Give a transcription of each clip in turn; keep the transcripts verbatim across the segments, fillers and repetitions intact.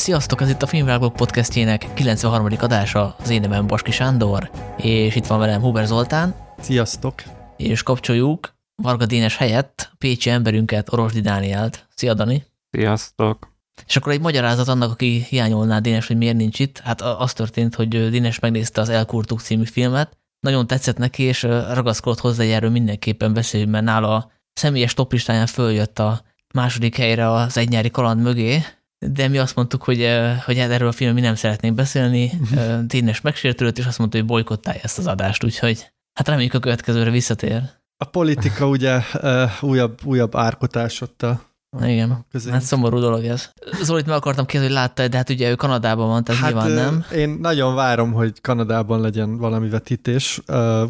Sziasztok, ez itt a Filmváglog podcastjének kilencvenharmadik adása, az én nevem Baski Sándor, és itt van velem Huber Zoltán. Sziasztok! És kapcsoljuk Varga Dénes helyett pécsi emberünket, Oroszdi Dánielt. Szia, Dani! Sziasztok! És akkor egy magyarázat annak, aki hiányolná Dénes, hogy miért nincs itt. Hát az történt, hogy Dénes megnézte az Elkurtuk című filmet, nagyon tetszett neki, és ragaszkodott hozzá, hogy erről mindenképpen beszéljünk, mert nála a személyes toplistáján följött a második helyre az Egy nyári kaland mögé, de mi azt mondtuk, hogy, hogy erről a filmről mi nem szeretnénk beszélni. Dénes megsértődött, és azt mondta, hogy bojkottálja ezt az adást, úgyhogy hát reméljük a következőre visszatér. A politika ugye újabb, újabb árkotás ott a Igen, közénk. Hát szomorú dolog ez. Zolit meg akartam kérdezni, hogy láttad, de hát ugye ő Kanadában van, tehát hát nyilván nem. Én nagyon várom, hogy Kanadában legyen valami vetítés.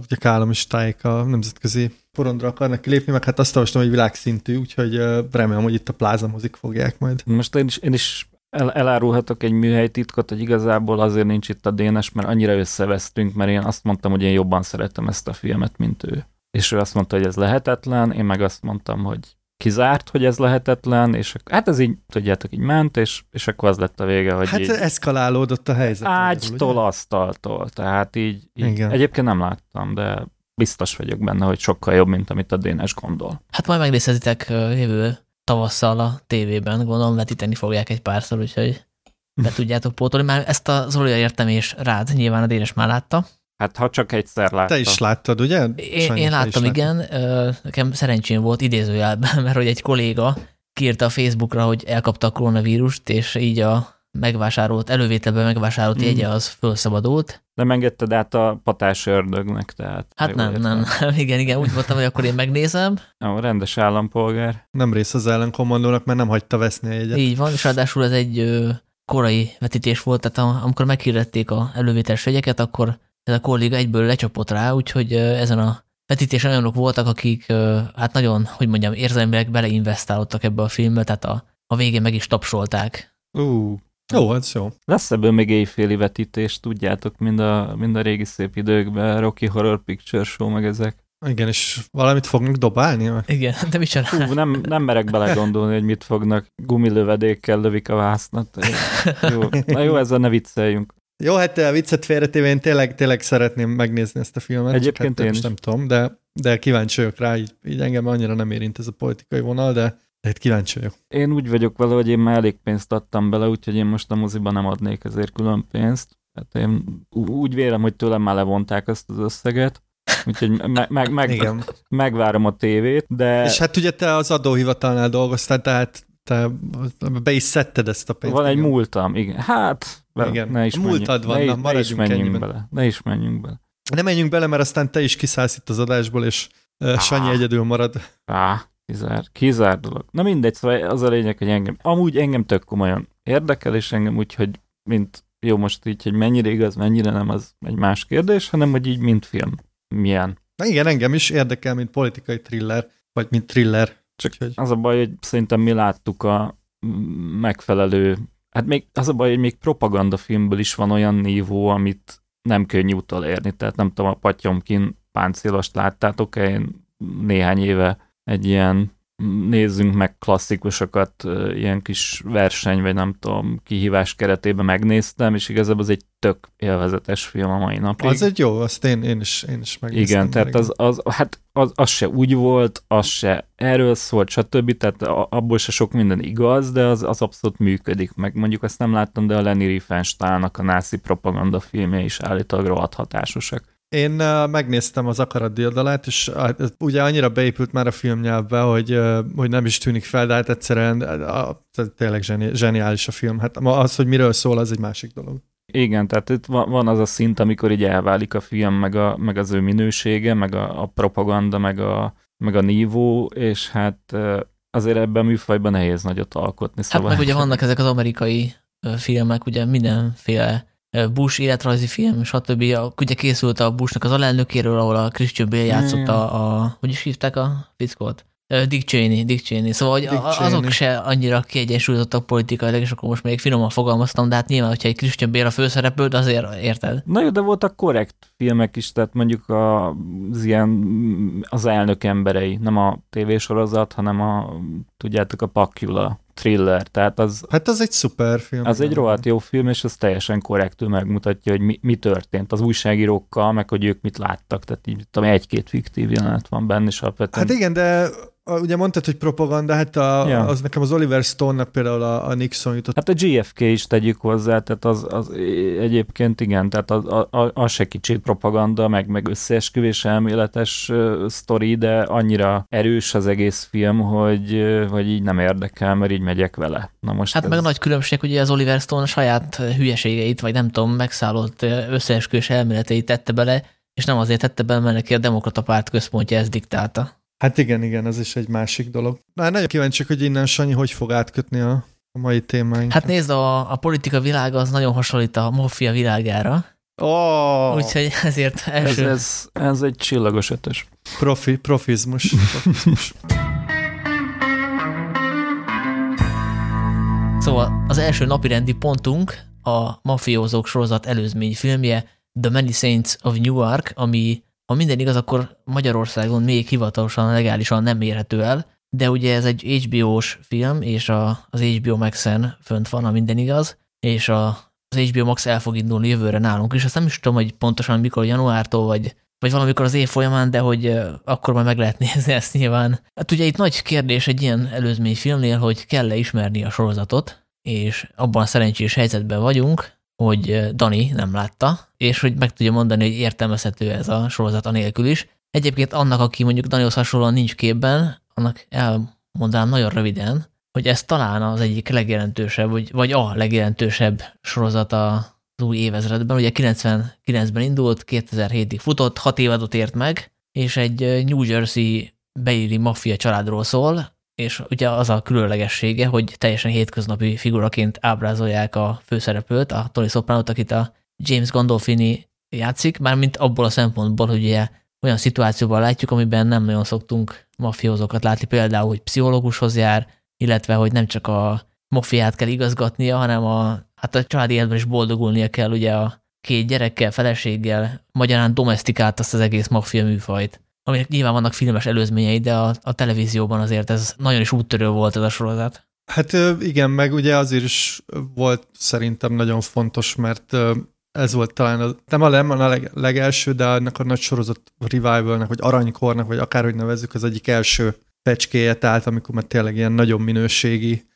Ugye kálamistáik a nemzetközi porondra akarnak kilépni, meg hát azt olvastam, hogy világszintű, úgyhogy remélem, hogy itt a Plaza Mozik fogják majd. Most én is, én is el, elárulhatok egy műhelytitkot, hogy igazából azért nincs itt a Dénes, mert annyira összevesztünk, mert én azt mondtam, hogy én jobban szeretem ezt a filmet, mint ő. És ő azt mondta, hogy ez lehetetlen, én meg azt mondtam, hogy kizárt, hogy ez lehetetlen, és hát ez így, tudjátok, így ment, és, és akkor az lett a vége, hogy hát eszkalálódott a helyzet. Ágytól, asztaltól, tehát így, így egyébként nem láttam, de biztos vagyok benne, hogy sokkal jobb, mint amit a Dénes gondol. Hát majd megnézhetitek jövő tavasszal a tévében, gondolom vetíteni fogják egy párszor, úgyhogy be tudjátok pótolni. Már ezt a Zolira értem és rád, nyilván a Dénes már látta. Hát ha csak egyszer láttad. Te is láttad, ugye? Én, Sanyi, én láttam, igen. Láttad. Nekem szerencsém volt idézőjelben, mert hogy egy kolléga kiírta a Facebookra, hogy elkapta a koronavírust, és így a megvásárolt, elővételben megvásárolt mm. jegye az felszabadult. Nem engedted át a patás ördögnek, tehát. Hát nem, nem. igen, igen, úgy voltam, hogy akkor én megnézem. Ó, rendes állampolgár. Nem rész az ellenkommandónak, mert nem hagyta veszni a jegyet. Így van, és ráadásul ez egy korai vetítés volt, tehát amikor meghirdették a elővételes jegyeket, akkor ez a kolléga egyből lecsapott rá, úgyhogy ezen a vetítésen olyanok voltak, akik hát nagyon, hogy mondjam, érzelmileg beleinvestálódtak ebbe a filmbe, tehát a, a végén meg is tapsolták. Uh, jó, ez jó. Lesz ebből még éjféli vetítés, tudjátok, mind a, mind a régi szép időkben, Rocky Horror Picture Show, meg ezek. Igen, és valamit fognak dobálni? Meg? Igen, de mit csinál? Hú, nem, nem merek belegondolni, hogy mit fognak, gumilövedékkel lövik a vásznat. Jó. Na jó, ezzel ne vicceljünk. Jó, hát a viccet félretéve én tényleg, tényleg szeretném megnézni ezt a filmet. Egyébként hát, én is. Nem tudom, de, de kíváncsi vagyok rá, így, így engem annyira nem érint ez a politikai vonal, de hát kíváncsi vagyok. Én úgy vagyok vele, hogy én már elég pénzt adtam bele, úgyhogy én most a moziban nem adnék ezért külön pénzt. Hát én úgy vélem, hogy tőlem már levonták azt az összeget, úgyhogy meg, meg, meg, megvárom a tévét, de... És hát ugye te az adóhivatalnál dolgoztál, tehát te be is szedted ezt a pénzt. Van egy igen. múltam, igen. Hát... Igen. Ne is múltad van, ne, ne is menjünk bele. Ne is menjünk bele. Ne menjünk bele, mert aztán te is kiszállsz itt az adásból, és uh, Sanyi egyedül marad. Á, kizár, kizár dolog. Na mindegy, szóval az a lényeg, hogy engem, amúgy engem tök komolyan érdekel, és engem úgy, hogy mint, jó most így, hogy mennyire igaz, mennyire nem, az egy más kérdés, hanem hogy így mint film. Milyen? Na igen, engem is érdekel, mint politikai thriller, vagy mint thriller. Csak hogy... Az a baj, hogy szerintem mi láttuk a megfelelő. Hát még az a baj, hogy még propagandafilmből is van olyan nívó, amit nem könnyű utolérni. Tehát nem tudom, a Patyomkin páncélost láttátok, én néhány éve egy ilyen nézzünk meg klasszikusokat, ilyen kis verseny, vagy nem tudom, kihívás keretében megnéztem, és igazából az egy tök élvezetes film a mai napig. Az egy jó, azt én, én, is, én is megnéztem. Igen, tehát az, az, hát az, az se úgy volt, az se erről szólt, stb. Tehát abból se sok minden igaz, de az, az abszolút működik. Meg mondjuk azt nem láttam, de a Leni Riefenstahlnak a náci propaganda filmje is állítólag rohadt hatásosak. Én megnéztem az Akarat diadalát, és ugye annyira beépült már a filmnyelvbe, hogy, hogy nem is tűnik fel, de hát egyszerűen a, tényleg zseni, zseniális a film. Hát az, hogy miről szól, az egy másik dolog. Igen, tehát itt van az a szint, amikor így elválik a film, meg, a, meg az ő minősége, meg a, a propaganda, meg a, meg a nívó, és hát azért ebben a műfajban nehéz nagyot alkotni. Szóval hát meg ugye vannak ezek az amerikai filmek, ugye mindenféle Bush életrajzi film, stb. Ugye készült a Bushnak az alelnökéről, ahol a Christian Bale játszotta a, a hogy is hívták a fickót? Dick Cheney, Dick Cheney. Szóval Dick azok Cheney. Se annyira kiegyensúlyozottak politikailag, és akkor most még finoman fogalmaztam, de hát nyilván, hogyha egy Christian Bale a főszereplő, de azért érted. Na jó, de voltak korrekt filmek is, tehát mondjuk az ilyen az elnök emberei, nem a tévésorozat, hanem a, tudjátok, a Pakula thriller, tehát az... Hát az egy szuper film. Az egy rohadt jó film, és az teljesen korrektül megmutatja, hogy mi, mi történt az újságírókkal, meg hogy ők mit láttak, tehát így tudom, egy-két fiktív jelenet van benne, és alapvetően... Hát igen, de... Ugye mondtad, hogy propaganda, hát a, ja. az nekem az Oliver Stone-nak például a, a Nixon jutott. Hát a gé ef ká is tegyük hozzá, tehát az, az egyébként igen, tehát az, az, az se kicsi propaganda, meg, meg összeesküvés elméletes uh, sztori, de annyira erős az egész film, hogy, uh, hogy így nem érdekel, mert így megyek vele. Na most hát ez... meg a nagy különbség, hogy az Oliver Stone saját hülyeségeit, vagy nem tudom, megszállott összeesküvés elméleteit tette bele, és nem azért tette bele, mert neki a Demokrata Párt központja ezt diktálta. Hát igen, igen, ez is egy másik dolog. Már nagyon kíváncsiak, hogy innen Sanyi hogy fog átkötni a, a mai témáinkat. Hát nézd, a, a politika világa az nagyon hasonlít a maffia világára. Oh, úgyhogy ezért első... Ez, ez, ez egy csillagos ötös. Profi, profizmus. profizmus. Szóval az első napirendi pontunk a mafiózók sorozat előzmény filmje, The Many Saints of Newark, ami... Ha minden igaz, akkor Magyarországon még hivatalosan, legálisan nem érhető el, de ugye ez egy há bé ó-s film, és a, az há bé ó Max-en fönt van, ha minden igaz, és a, az há bé ó Max el fog indulni jövőre nálunk is. Azt nem is tudom, hogy pontosan mikor, januártól, vagy, vagy valamikor az év folyamán, de hogy akkor már meg lehet nézni ezt nyilván. Hát ugye itt nagy kérdés egy ilyen előzmény filmnél, hogy kell-e ismerni a sorozatot, és abban a szerencsés helyzetben vagyunk, hogy Dani nem látta, és hogy meg tudja mondani, hogy értelmezhető ez a sorozat anélkül is. Egyébként annak, aki mondjuk Danihoz hasonlóan nincs képben, annak elmondanám nagyon röviden, hogy ez talán az egyik legjelentősebb, vagy, vagy a legjelentősebb sorozat az új évezredben. Ugye kilencvenkilencben indult, kétezer-hétig futott, hat évadot ért meg, és egy New Jersey beli maffia családról szól, és ugye az a különlegessége, hogy teljesen hétköznapi figuraként ábrázolják a főszereplőt, a Tony Sopranót, akit a James Gandolfini játszik, mármint abból a szempontból, hogy ugye olyan szituációban látjuk, amiben nem nagyon szoktunk mafiózókat látni, például, hogy pszichológushoz jár, illetve, hogy nem csak a mafiát kell igazgatnia, hanem a, hát a családi életben is boldogulnia kell, ugye a két gyerekkel, feleséggel, magyarán domestikált azt az egész maffia műfajt, aminek nyilván vannak filmes előzményei, de a, a televízióban azért ez nagyon is úttörő volt ez a sorozat. Hát igen, meg ugye azért is volt szerintem nagyon fontos, mert ez volt talán, az, nem a, nem a leg, legelső, de ennek a nagy sorozat revivalnek, vagy aranykornak, vagy akárhogy nevezzük, az egyik első fecskéje, tehát amikor már tényleg ilyen nagyon minőségi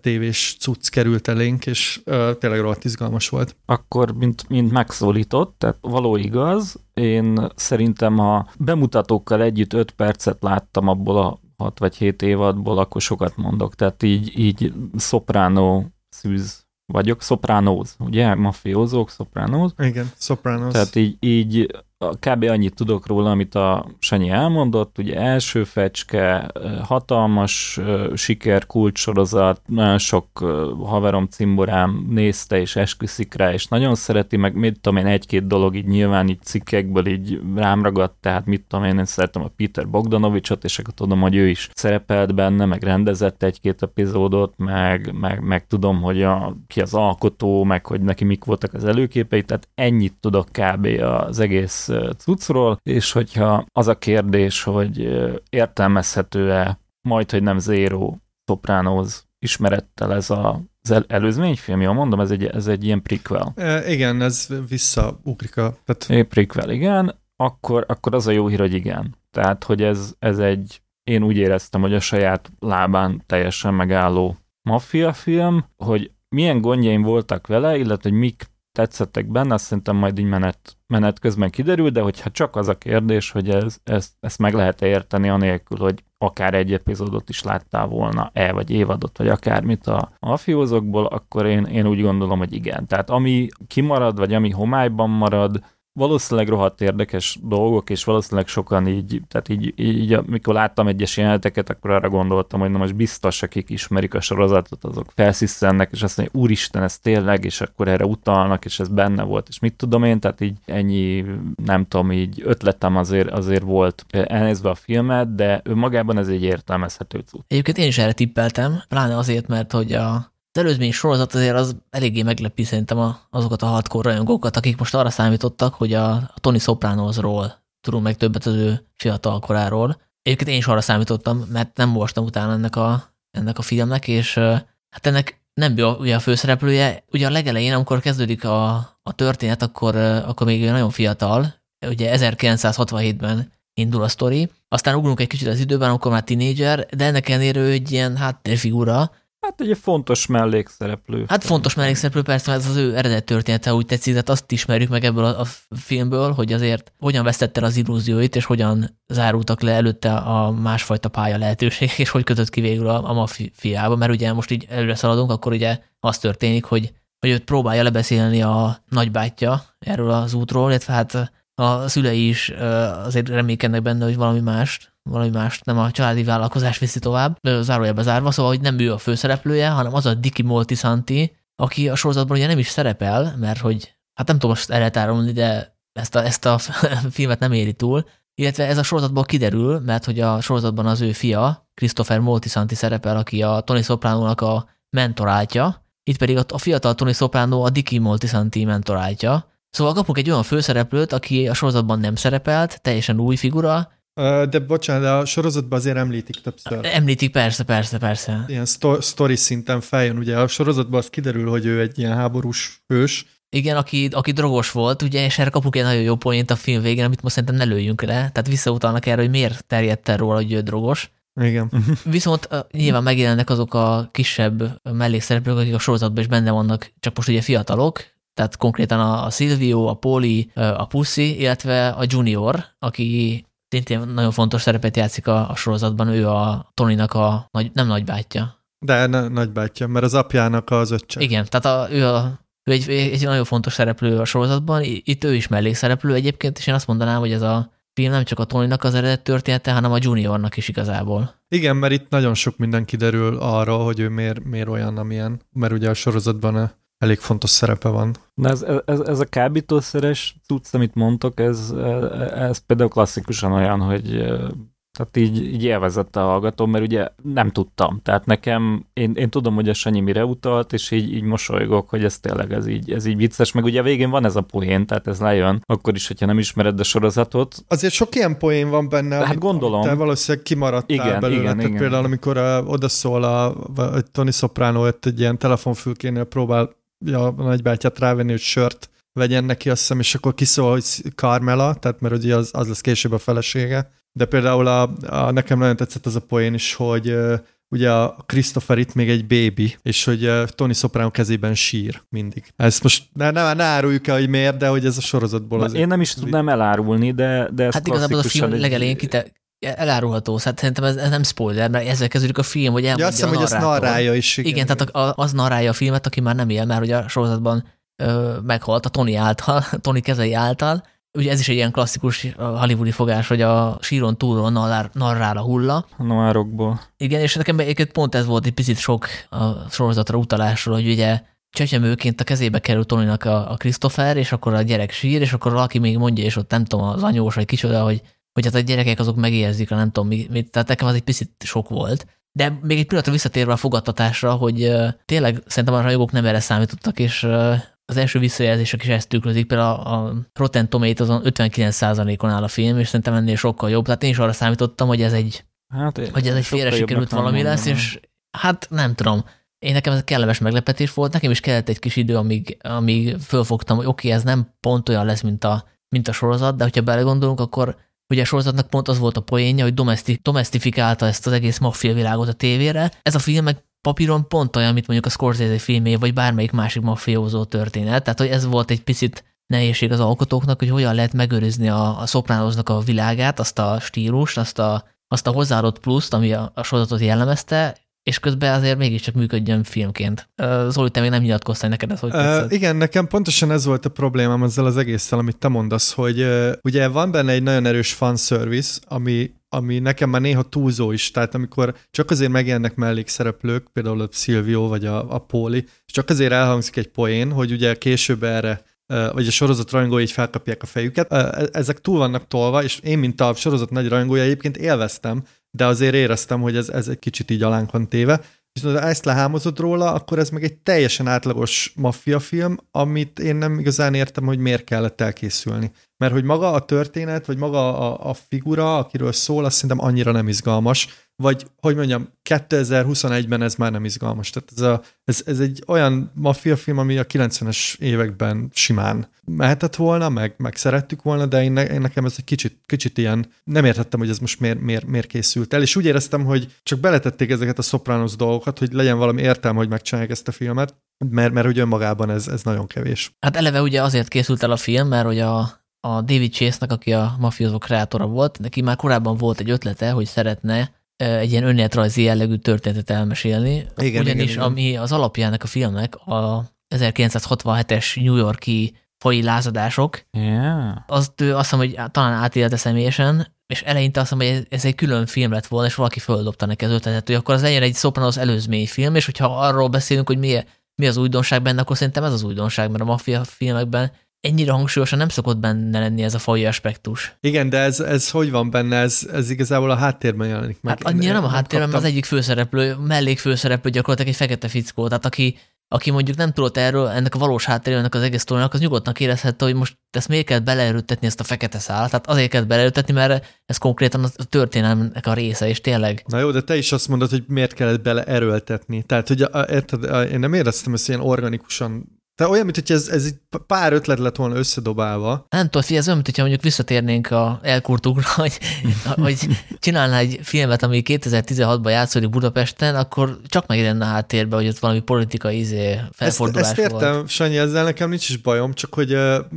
tévés cucc került elénk, és uh, tényleg rohadt izgalmas volt. Akkor, mint, mint megszólított, tehát való igaz, én szerintem a bemutatókkal együtt öt percet láttam abból a hat vagy hét évadból, akkor sokat mondok, tehát így, így Soprano szűz vagyok, Sopranos, ugye? Mafiózók, Sopranos. Igen, Sopranos. Tehát így, így kb. Annyit tudok róla, amit a Sanyi elmondott, ugye első fecske, hatalmas siker, kulcssorozat, nagyon sok haverom, cimborám nézte és esküszik rá, és nagyon szereti, meg mit tudom én, egy-két dolog így nyilván így cikkekből így rám ragadt, tehát mit tudom én, én szeretem a Peter Bogdanovicsot, és akkor tudom, hogy ő is szerepelt benne, meg rendezett egy-két epizódot, meg, meg, meg tudom, hogy a, ki az alkotó, meg hogy neki mik voltak az előképei, tehát ennyit tudok kb. Az egész cuccról, és hogyha az a kérdés, hogy értelmezhető-e, majd, hogy nem zéró Sopranos ismerettel ez a, az el, előzményfilm, jól mondom, ez egy, ez egy ilyen prequel. E, igen, ez visszaugrik a... Tehát... Prequel, igen, akkor, akkor az a jó hír, hogy igen. Tehát, hogy ez, ez egy, én úgy éreztem, hogy a saját lábán teljesen megálló maffia film, hogy milyen gondjaim voltak vele, illetve hogy mik tetszettek benne, azt szerintem majd így menet, menet közben kiderül, de hogyha csak az a kérdés, hogy ez, ez, ezt meg lehet-e érteni anélkül, hogy akár egy epizódot is láttál volna, e vagy évadot, vagy akármit a mafiózókból, akkor én, én úgy gondolom, hogy igen. Tehát ami kimarad, vagy ami homályban marad, valószínűleg rohadt érdekes dolgok, és valószínűleg sokan így, tehát így, így amikor láttam egyes jeleneteket, akkor arra gondoltam, hogy na most biztos, akik ismerik a sorozatot, azok felszisszennek, és azt mondja, úristen, ez tényleg, és akkor erre utalnak, és ez benne volt, és mit tudom én, tehát így ennyi, nem tudom, így ötletem azért, azért volt elnézve a filmet, de ő magában ez egy értelmezhető cucc. Egyébként én is erre tippeltem, pláne azért, mert hogy a az előzmény sorozat azért az eléggé meglepi szerintem a, azokat a hardcore rajongókat, akik most arra számítottak, hogy a, a Tony Sopranosról tudunk meg többet az ő fiatal koráról. Egyébként én is arra számítottam, mert nem olvastam utána ennek a, ennek a filmnek, és Hát ennek nem jó, ugye a főszereplője, ugye a legelején, amikor kezdődik a, a történet, akkor, akkor még nagyon fiatal, ugye ezerkilencszázhatvanhétben indul a sztori, aztán ugrunk egy kicsit az időben, amikor már tínédzser, de ennek ellenére ő egy ilyen háttérfigura. Hát ugye fontos mellékszereplő. Hát fontos mellékszereplő, persze, ez az ő eredet története úgy tetszik, tehát azt ismerjük meg ebből a, a filmből, hogy azért hogyan vesztette el az illúzióit, és hogyan zárultak le előtte a másfajta pálya lehetőségek, és hogy kötött ki végül a, a mafiába, mert ugye most így előre szaladunk, akkor ugye az történik, hogy, hogy őt próbálja lebeszélni a nagybátyja erről az útról, illetve hát a szülei is azért reménykednek benne, hogy valami mást, valami mást, nem a családi vállalkozás viszi tovább, zárójelbe zárva, szóval, hogy nem ő a főszereplője, hanem az a Dickie Moltisanti, aki a sorozatban ugye nem is szerepel, mert hogy, hát nem tudom most eltárolni, de ezt a, ezt a filmet nem éri túl, illetve ez a sorozatból kiderül, mert hogy a sorozatban az ő fia, Christopher Moltisanti szerepel, aki a Tony Soprano-nak a mentoráltja, itt pedig a fiatal Tony Soprano a Dickie Moltisanti mentoráltja, szóval kapunk egy olyan főszereplőt, aki a sorozatban nem szerepelt, teljesen új figura. De bocsánat, de a sorozatban azért említik többször. Említik, persze, persze, persze. Ilyen sztor- sztori szinten feljön, ugye a sorozatban az kiderül, hogy ő egy ilyen háborús hős. Igen, aki, aki drogos volt, ugye, és erre kapunk egy nagyon jó poént a film végén, amit most szerintem ne lőjünk le, tehát visszautalnak erre, hogy miért terjedt el róla, hogy ő drogos. Igen. Viszont nyilván megjelennek azok a kisebb mellékszereplők, akik a sorozatban is benne vannak, csak most ugye fiatalok, tehát konkrétan a Silvio, a Poli, a Pussy, illetve a Junior, aki szintén nagyon fontos szerepet játszik a, a sorozatban, ő a Tonynak a nagy, nem nagybátyja. De ne, nagybátyja, mert az apjának az öccse. Igen, tehát a, ő, a, ő egy, egy nagyon fontos szereplő a sorozatban, itt ő is mellékszereplő egyébként, és én azt mondanám, hogy ez a film nem csak a Tonynak az eredet története, hanem a Juniornak is igazából. Igen, mert itt nagyon sok minden kiderül arról, hogy ő miért, miért olyan, amilyen, mert ugye a sorozatban elég fontos szerepe van. Na ez, ez, ez a kábítószeres tudsz, amit mondtok, ez, ez például klasszikusan olyan, hogy hát így, így élvezette a hallgató, mert ugye nem tudtam. Tehát nekem, én, én tudom, hogy a Sanyi mire utalt, és így, így mosolygok, hogy ez tényleg ez így, ez így vicces, meg ugye a végén van ez a poén, tehát ez lejön, akkor is, hogyha nem ismered a sorozatot. Azért sok ilyen poén van benne, hát amit, gondolom, amit te valószínűleg kimaradtál igen, belőle. Igen, tehát igen. Például, amikor a, odaszól a, a Tony Soprano egy ilyen telefonfülkénél próbál a nagybátyát rávenni, hogy sört vegyen neki, azt hiszem, és akkor kiszól, hogy Carmela, tehát mert ugye az, az lesz később a felesége. De például a, a, nekem nagyon tetszett az a poén is, hogy uh, ugye a Christopher itt még egy baby, és hogy uh, Tony Soprano kezében sír mindig. Ezt most ne, ne, ne áruljuk el, hogy miért, de hogy ez a sorozatból az. Én nem is tudnám elárulni, de, de ez hát igazából a film egy... legelén kite... elárulható, hát szerintem ez, ez nem spoiler, mert ezzel kezdődik a film, hogy elmondja ja, azt a narrátor. Azt hiszem, hogy az narrálja is. Igen, igen, tehát a, az narrálja a filmet, aki már nem él, mert ugye a sorozatban ö, meghalt a Tony által, Tony kezei által. Ugye ez is egy ilyen klasszikus hollywoodi fogás, hogy a síron túlról narrál, narrál a hulla. A noárokból. Igen, és nekem egyébként pont ez volt egy picit sok a sorozatra utalásról, hogy ugye csecsemőként a kezébe kerül Tonynak a, a Christopher, és akkor a gyerek sír, és akkor valaki még mondja, és ott nem tudom, az anyós, vagy kicsoda, hogy hogy hát a gyerekek azok megérzik, nem tudom mit, tehát nekem az egy picit sok volt. De még egy pillanatra visszatérve a fogadtatásra, hogy uh, tényleg szerintem arra a jogok nem erre számítottak, és uh, az első visszajelzések is ezt tükrözik, például a, a Rotten Tomatoes-on ötvenkilenc százalékon áll a film, és szerintem ennél sokkal jobb, tehát én is arra számítottam, hogy ez egy, hát, hogy ez egy félre sikerült valami lesz, nem. És hát nem tudom. Én nekem ez kellemes meglepetés volt, nekem is kellett egy kis idő, amíg, amíg fölfogtam, hogy oké, okay, ez nem pont olyan lesz, mint a, mint a sorozat, de hogyha belegondolunk, akkor ugye a sorozatnak pont az volt a poénja, hogy domestik, domestifikálta ezt az egész maffia világot a tévére. Ez a film meg papíron pont olyan, mint mondjuk a Scorsese filmé, vagy bármelyik másik maffiózó történet. Tehát, hogy ez volt egy picit nehézség az alkotóknak, hogy hogyan lehet megőrizni a, a Sopranosnak a világát, azt a stílust, azt a, azt a hozzáadott pluszt, ami a, a sorozatot jellemezte, és közben azért mégiscsak működjön filmként. Zoli, te még nem nyilatkoztál, neked ez hogy tetszett? Igen, nekem pontosan ez volt a problémám ezzel az egésszel, amit te mondasz, hogy ugye van benne egy nagyon erős fanservice, ami, ami nekem már néha túlzó is, tehát amikor csak azért megjelennek mellékszereplők, például a Silvio vagy a, a Póli, és csak azért elhangzik egy poén, hogy ugye később erre vagy a sorozat rajongói így felkapják a fejüket. Ezek túl vannak tolva, és én, mint a sorozat nagy rajongója egyébként élveztem, de azért éreztem, hogy ez, ez egy kicsit így alánk van téve. És ha ezt lehámozott róla, akkor ez meg egy teljesen átlagos maffia film, amit én nem igazán értem, hogy miért kellett elkészülni. Mert hogy maga a történet, vagy maga a, a figura, akiről szól, azt szerintem annyira nem izgalmas. vagy hogy mondjam, kétezer-huszonegyben ez már nem izgalmas. Tehát ez, a, ez, ez egy olyan maffiafilm, ami a kilencvenes években simán mehetett volna, meg, meg szerettük volna, de én, én nekem ez egy kicsit, kicsit ilyen, nem értettem, hogy ez most miért, miért, miért készült el, és úgy éreztem, hogy csak beletették ezeket a Sopranos dolgokat, hogy legyen valami értelme, hogy megcsinálják ezt a filmet, mert, mert hogy önmagában ez, ez nagyon kevés. Hát eleve ugye azért készült el a film, mert hogy a a David Chase-nak, aki a mafiózó kreátora volt, neki már korábban volt egy ötlete, hogy szeretne egy ilyen önéletrajzi jellegű történetet elmesélni. Igen, ugyanis igen, ami igen. az alapjának a filmnek a ezerkilencszázhatvanhetes New York-i faji lázadások, yeah. azt ő azt hiszem, hogy talán átélte személyesen, és eleinte azt hiszem, hogy ez egy külön film lett volna, és valaki földobta neki az ötletet, hogy akkor az legyen egy Sopranos előzmény film, és hogyha arról beszélünk, hogy mi, mi az újdonság benne, akkor szerintem ez az újdonság, mert a maffia filmekben ennyire hangsúlyosan nem szokott benne lenni ez a faji aspektus. Igen, de ez, ez hogy van benne? Ez, ez igazából a háttérben jelenik meg. Hát annyira nem a háttérben, mert az egyik főszereplő, mellékfőszereplő gyakorlatilag egy fekete fickó, tehát aki, aki mondjuk nem tudott erről, ennek a valós háttérének az egész történetnek, az nyugodtnak érezhette, hogy most ezt miért kell beleerőltetni, ezt a fekete szálat. Tehát azért kell beleerőltetni, mert ez konkrétan a történelmnek a része, és tényleg. Na jó, de te is azt mondod, hogy miért kellett beleerőltetni. Tehát, hogy a, a, a, én nem éreztem ezt ilyen organikusan. Tehát olyan, mint hogy ez, ez pár ötlet lett volna összedobálva. Nem tudom, ez olyan, mint hogyha mondjuk visszatérnénk a Elkurtukra, hogy, hogy csinálná egy filmet, ami kétezer-tizenhatban játszódik Budapesten, akkor csak megjelenne a háttérbe, hogy ott valami politikai izé felfordulás ezt, ezt volt. Ezt értem, Sanyi, ezzel nekem nincs is bajom, csak hogy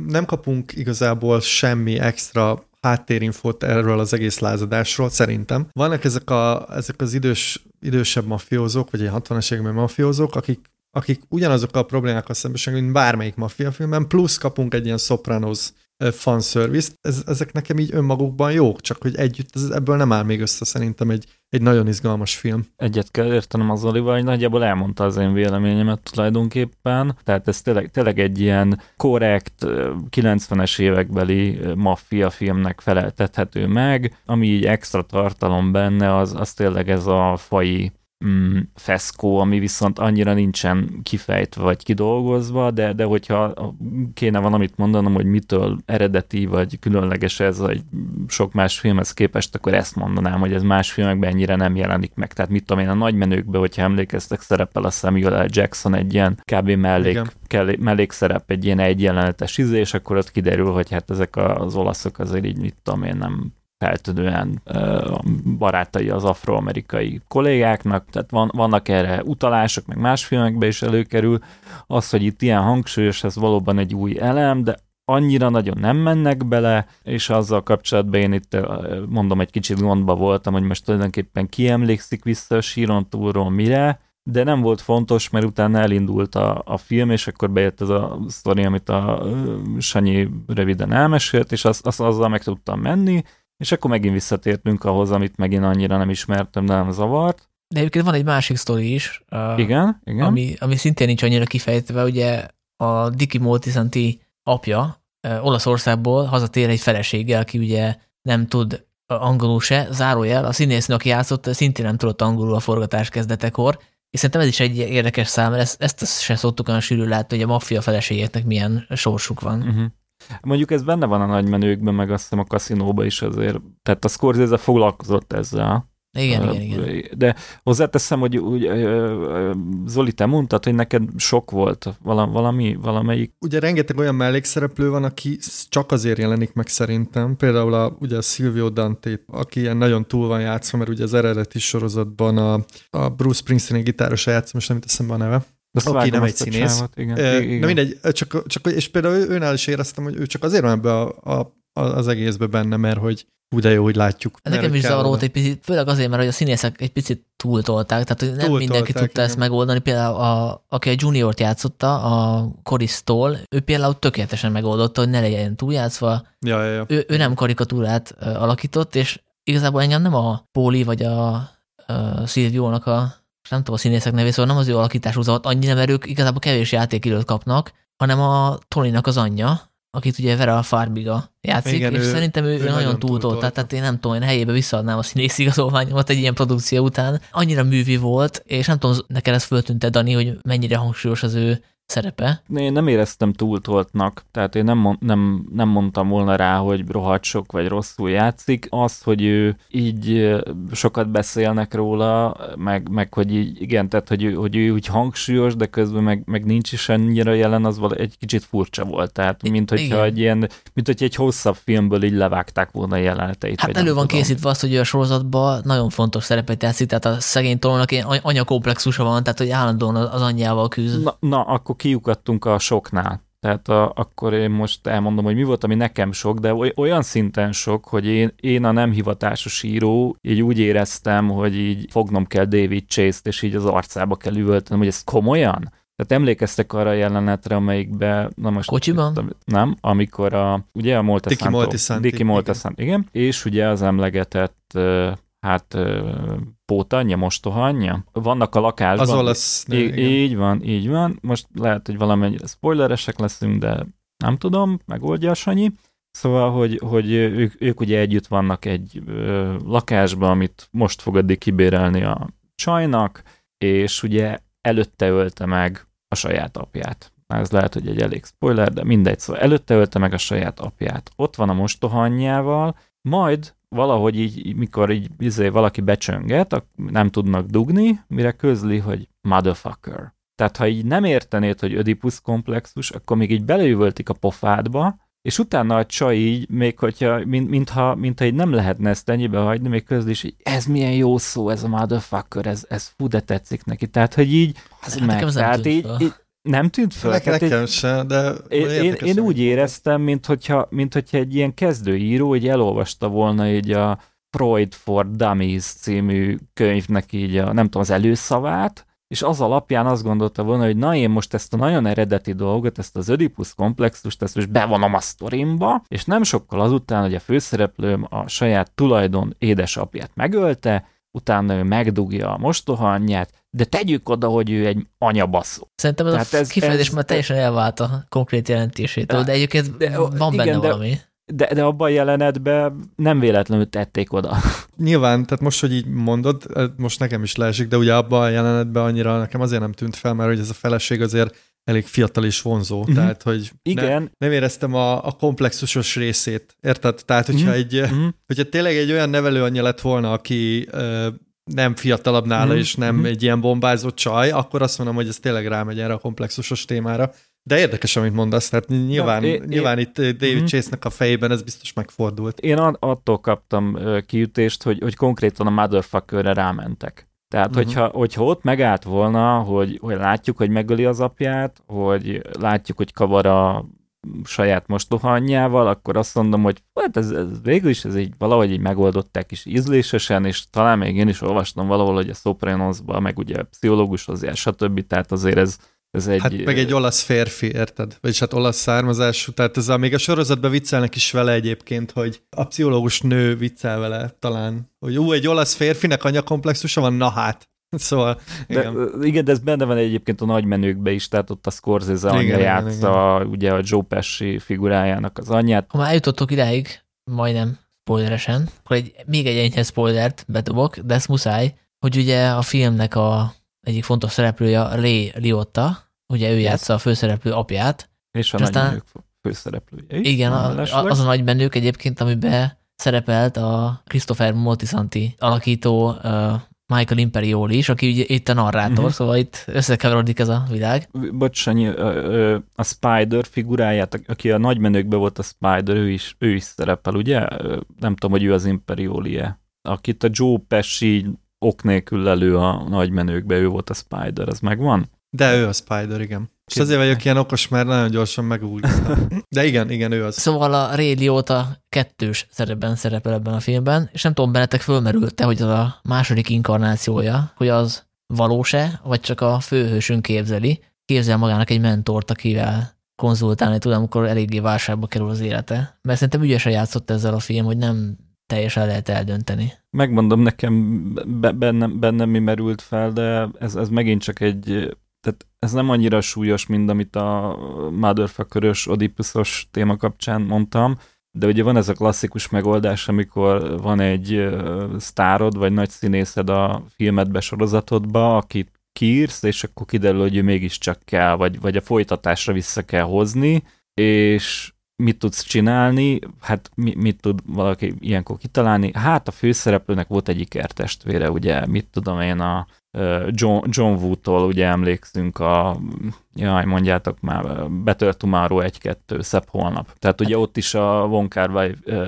nem kapunk igazából semmi extra háttérinfót erről az egész lázadásról, szerintem. Vannak ezek, a, ezek az idős, idősebb mafiózók, vagy egy hatvanas években mafiózók, akik akik ugyanazokkal a problémákkal szembesülnek, mint bármelyik maffiafilmben, plusz kapunk egy ilyen Sopranos fanservice-t, ez, ezek nekem így önmagukban jók, csak hogy együtt ez, ebből nem áll még össze szerintem egy, egy nagyon izgalmas film. Egyet kell értenem az Olival, hogy nagyjából elmondta az én véleményemet tulajdonképpen, tehát ez tényleg, tényleg egy ilyen korrekt kilencvenes évekbeli maffia filmnek feleltethető meg, ami így extra tartalom benne, az, az tényleg ez a faji Mm, feszkó, ami viszont annyira nincsen kifejtve vagy kidolgozva, de, de hogyha kéne valamit mondanom, hogy mitől eredeti vagy különleges ez egy sok más filmhez képest, akkor ezt mondanám, hogy ez más filmekben ennyire nem jelenik meg. Tehát mit tudom én, a nagymenőkben, hogyha emlékeztek, szerepel a Samuel L. Jackson egy ilyen kb. Mellék, kell, mellékszerep, egy ilyen egyjelenetes izé, és akkor ott kiderül, hogy hát ezek az olaszok azért így mit tudom én nem feltűnően barátai az afroamerikai kollégáknak, tehát van, vannak erre utalások, meg más filmekben is előkerül. Az, hogy itt ilyen hangsúlyos, ez valóban egy új elem, de annyira nagyon nem mennek bele, és azzal kapcsolatban én itt mondom, egy kicsit gondba voltam, hogy most tulajdonképpen ki emlékszik vissza a Chiron túlról mire, de nem volt fontos, mert utána elindult a, a film, és akkor bejött ez a sztori, amit a Sanyi röviden elmesélt, és az, az, azzal meg tudtam menni, és akkor megint visszatértünk ahhoz, amit megint annyira nem ismertem, de nem zavart. De egyébként van egy másik sztori is, igen, uh, igen. Ami, ami szintén nincs annyira kifejtve, ugye a Dickie Moltisanti apja uh, Olaszországból hazatér egy feleséggel, aki ugye nem tud angolul se, zárójel, a színésznő, aki játszott, szintén nem tudott angolul a forgatás kezdetekor, és szerintem ez is egy érdekes szám, mert ezt, ezt sem szoktuk olyan sűrűn látni, hogy a maffia feleségeknek milyen sorsuk van. Uh-huh. Mondjuk ez benne van a nagymenőkben, meg azt hiszem a kaszinóban is azért. Tehát a Scorsese foglalkozott ezzel. Igen, uh, igen, igen. De hozzáteszem, hogy úgy, Zoli, te mondtad, hogy neked sok volt valami, valamelyik. Ugye rengeteg olyan mellékszereplő van, aki csak azért jelenik meg szerintem. Például a, ugye a Silvio Dante, aki ilyen nagyon túl van játszva, mert ugye az eredeti sorozatban a, a Bruce Springsteen gitárosa játszom, és nem teszem be a neve. Oké, okay, nem egy színész. Igen, e, igen. Na mindegy, csak, csak, és például őnál is éreztem, hogy ő csak azért van ebbe a, a, az egészbe benne, mert hogy úgy de jó, hogy látjuk. Ez nekem is zavarót egy picit, főleg azért, mert hogy a színészek egy picit túltolták, tehát hogy nem túltolták, mindenki tudta igen. ezt megoldani. Például a, aki a juniort játszotta, a Corisztól, ő például tökéletesen megoldotta, hogy ne legyen túljátszva. Ja, ja, ja. Ő, ő nem karikatúrát alakított, és igazából engem nem a Póli vagy a, a Silviónak a nem tudom a színészek nevé, szóval nem az ő alakítású zavart annyira, mert ők igazából kevés játékidőt kapnak, hanem a Tonynak az anyja, akit ugye Vera Farmiga játszik, igen, és ő, szerintem ő, ő nagyon, nagyon túltolta, tehát én nem tudom, én helyébe visszaadnám a színész igazolványomat egy ilyen produkció után. Annyira művi volt, és nem tudom, neked ez föltűnte, Dani, hogy mennyire hangsúlyos az ő szerepe. Én nem éreztem túltoltnak, tehát én nem, nem, nem mondtam volna rá, hogy rohadt sok vagy rosszul játszik. Az, hogy ő így sokat beszélnek róla, meg, meg hogy így, igen, tehát hogy ő, hogy ő úgy hangsúlyos, de közben meg, meg nincs is annyira jelen, az vala, egy kicsit furcsa volt. Tehát mint hogyha egy ilyen, mint hogyha egy hosszabb filmből így levágták volna jeleneteit. Hát elő van tudom. készítve az, hogy a sorozatban nagyon fontos szerepet játszik, tehát a szegény Tolónak ilyen anyakomplexusa van, tehát hogy állandóan az anyjával küzd. Na, na akkor kiukadtunk a soknál. Tehát a, akkor én most elmondom, hogy mi volt, ami nekem sok, de olyan szinten sok, hogy én, én a nem hivatásos író, így úgy éreztem, hogy így fognom kell David Chase-t, és így az arcába kell üvöltenem, hogy ez komolyan? Tehát emlékeztek arra a jelenetre, amelyikben... Na most kocsiban? Nem, amikor a... Ugye a Moltisanti. Dickie Moltisanti, igen. És ugye az emlegetett... hát pótanyja, mostohanyja. Vannak a lakásban. Az olasz. Í- így igen. van, így van. Most lehet, hogy valamennyire spoileresek leszünk, de nem tudom, megoldja a Sanyi. Szóval, hogy, hogy ők, ők ugye együtt vannak egy ö, lakásban, amit most fog addig kibérelni a csajnak, és ugye előtte ölte meg a saját apját. Ez lehet, hogy egy elég spoiler, de mindegy. Szóval előtte ölte meg a saját apját. Ott van a mostohanyjával, majd valahogy így, mikor így izé, valaki becsönget, nem tudnak dugni, mire közli, hogy motherfucker. Tehát, ha így nem értenéd, hogy Ödipusz komplexus, akkor még így beleüvöltik a pofádba, és utána a csaj így, még hogyha, mint, mintha, mintha így nem lehetne ezt ennyibe hagyni, még közli is, ez milyen jó szó, ez a motherfucker, ez, ez fú, de tetszik neki. Tehát, hogy így, az hát meg, nem tehát így, így nem tűnt fel. Nekem, hát, nekem sem, de... Én, én, én úgy éreztem, mint hogyha, mint hogyha egy ilyen kezdőíró, hogy elolvasta volna így a Freud for Dummies című könyvnek így a, nem tudom, az előszavát, és az alapján azt gondolta volna, hogy na én most ezt a nagyon eredeti dolgot, ezt az Ödipusz komplexust, ezt most bevonom a sztorimba, és nem sokkal azután, hogy a főszereplőm a saját tulajdon édesapját megölte, utána ő megdugja a mostoha anyját, de tegyük oda, hogy ő egy anyabaszó. Szerintem ez tehát a ez, kifejezés ez, már teljesen elvált a konkrét jelentésétől, de egyébként de, van igen, benne de, valami. De, de abban a jelenetben nem véletlenül tették oda. Nyilván, tehát most, hogy így mondod, most nekem is leesik, de ugye abban a jelenetben annyira nekem azért nem tűnt fel, mert hogy ez a feleség azért elég fiatal és vonzó, mm-hmm. tehát, hogy igen. Ne, nem éreztem a, a komplexusos részét, érted? Tehát, hogyha, mm-hmm. egy, mm-hmm. hogyha tényleg egy olyan nevelőanyja lett volna, aki ö, nem fiatalabb nála, mm-hmm. és nem mm-hmm. egy ilyen bombázott csaj, akkor azt mondom, hogy ez tényleg rámegy erre a komplexusos témára. De érdekes, amit mondasz, tehát nyilván, ja, é, nyilván é, itt David mm-hmm. Chase-nek a fejében ez biztos megfordult. Én attól kaptam kiütést, hogy, hogy konkrétan a motherfucker-re rámentek. Tehát, uh-huh. hogyha, hogyha ott megállt volna, hogy, hogy látjuk, hogy megöli az apját, hogy látjuk, hogy kavar a saját mostoha anyjával, akkor azt mondom, hogy hát ez, ez végül is ez így valahogy így megoldották is ízlésesen, és talán még én is olvastam valahol, hogy a Sopranosban, meg ugye pszichológushoz jár, stb. Tehát azért ez, ez egy... Hát meg egy olasz férfi, érted? Vagyis hát olasz származású, tehát ez a, még a sorozatban viccelnek is vele egyébként, hogy a pszichológus nő viccel vele talán, hogy ú, egy olasz férfinek anyakomplexusa van, na hát. Szóval, igen. De, igen, de ez benne van egyébként a nagymenőkben is, tehát ott a Scorsese anyja játsza, ugye a Joe Pesci figurájának az anyját. Ha már eljutottok idáig, majdnem spoileresen, akkor egy, még egy enyhe spoilert bedobok, de ez muszáj, hogy ugye a filmnek a egyik fontos szereplője Ray Liotta, ugye ő játsza a főszereplő apját. És a nagymenők főszereplője. Igen, a, az a nagymenők egyébként, amiben szerepelt a Christopher Moltisanti alakító uh, Michael Imperioli is, aki ugye itt a narrátor, uh-huh. szóval itt összekeverodik ez a világ. Bocs, Sanyi, a, a Spider figuráját, aki a nagymenőkben volt a Spider, ő is, ő is szerepel, ugye? Nem tudom, hogy ő az Imperioli-e. Akit a Joe Pesci ok nélkül lelő a nagymenőkben, ő volt a Spider, ez megvan? De ő a Spider, igen. És azért vagyok ilyen okos, mert nagyon gyorsan megújítottam. De igen, igen, ő az. Szóval a Ray Liotta kettős szerepben szerepel ebben a filmben, és nem tudom, bennetek fölmerült-e, hogy az a második inkarnációja, hogy az valós-e, vagy csak a főhősünk képzeli, képzel magának egy mentort, akivel konzultálni tud, amikor eléggé válságba kerül az élete. Mert szerintem ügyesen játszott ezzel a film, hogy nem teljesen lehet eldönteni. Megmondom, nekem bennem, bennem mi merült fel, de ez, ez megint csak egy... Tehát ez nem annyira súlyos, mint amit a motherfucker-ös, Ödipuszos téma kapcsán mondtam, de ugye van ez a klasszikus megoldás, amikor van egy sztárod, vagy nagy színészed a filmedbe, sorozatodba, akit kiírsz, és akkor kiderül, hogy ő mégiscsak kell, vagy, vagy a folytatásra vissza kell hozni, és mit tudsz csinálni, hát mi, mit tud valaki ilyenkor kitalálni? Hát a főszereplőnek volt egy ikertestvére, ugye, mit tudom én, a John, John Woo-tól ugye emlékszünk a, jaj, mondjátok már, Better Tomorrow egy kettő, Szebb holnap. Tehát ugye ott is a Von Kar-wai, eh,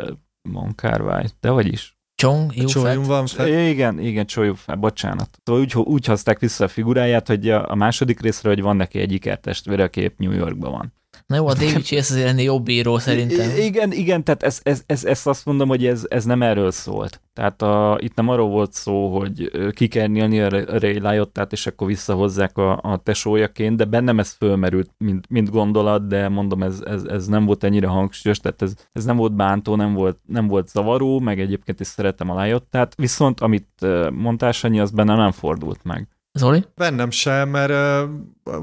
Von Kar-wai, de vagyis? Chong Yun-fat. Igen, igen, Chong Yun-fat, bocsánat. Szóval úgy, úgy hozták vissza a figuráját, hogy a második részre, hogy van neki egy ikertestvére, aki épp New Yorkban van. Na jó, a David Chase azért ennél jobb író szerintem. I- igen, igen, tehát ezt ez, ez, ez azt mondom, hogy ez, ez nem erről szólt. Tehát a, itt nem arról volt szó, hogy ki kell nyílni a Ray Liottát, és akkor visszahozzák a, a tesójaként, de bennem ez fölmerült, mint, mint gondolat, de mondom, ez, ez, ez nem volt ennyire hangsúlyos, tehát ez, ez nem volt bántó, nem volt, nem volt zavaró, meg egyébként is szeretem a Liottát, viszont amit mondtál, Sanyi, az bennem nem fordult meg. Zoli? Bennem sem, mert uh,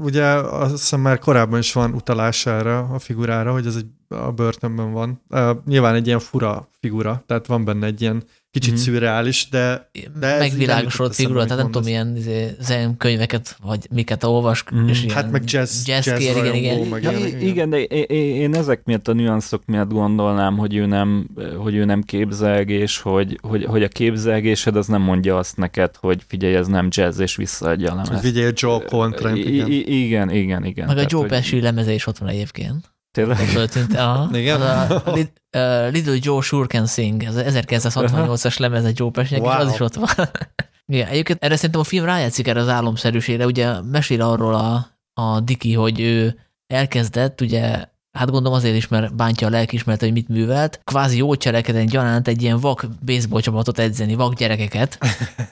ugye azt hiszem már korábban is van utalás erre a figurára, hogy ez egy, a börtönben van. Uh, nyilván egy ilyen fura figura, tehát van benne egy ilyen kicsit mm-hmm. szürreális, de... de megvilágosodott figura, tehát nem tudom, ilyen izé, könyveket, vagy miket olvas, mm. és hát meg jazz, jazz, jazz kér, igen, meg igen. Igen, igen, de én ezek miatt, a nüanszok miatt gondolnám, hogy ő nem, hogy ő nem képzelgés, hogy, hogy, hogy a képzelgésed az nem mondja azt neked, hogy figyelj, ez nem jazz, és visszaadja a lemezt. Figyelj, Joel Coen, igen. Igen, igen, igen. Meg a Joe Pesci lemeze is ott van egyébként. Tényleg? Igen? A uh, Little Joe Sure Can Sing, az ezerkilencszázhatvannyolcas lemez a Joe Pescinek, wow. És az is ott van. Igen, egyébként erre szerintem a film rájátszik erre az álomszerűségre, ugye mesél arról a, a Dickie, hogy ő elkezdett, ugye, hát gondolom azért is, mert bántja a lelkiismeret, hogy mit művelt, kvázi jól cselekedett gyanánt egy ilyen vak baseball csapatot edzeni, vak gyerekeket,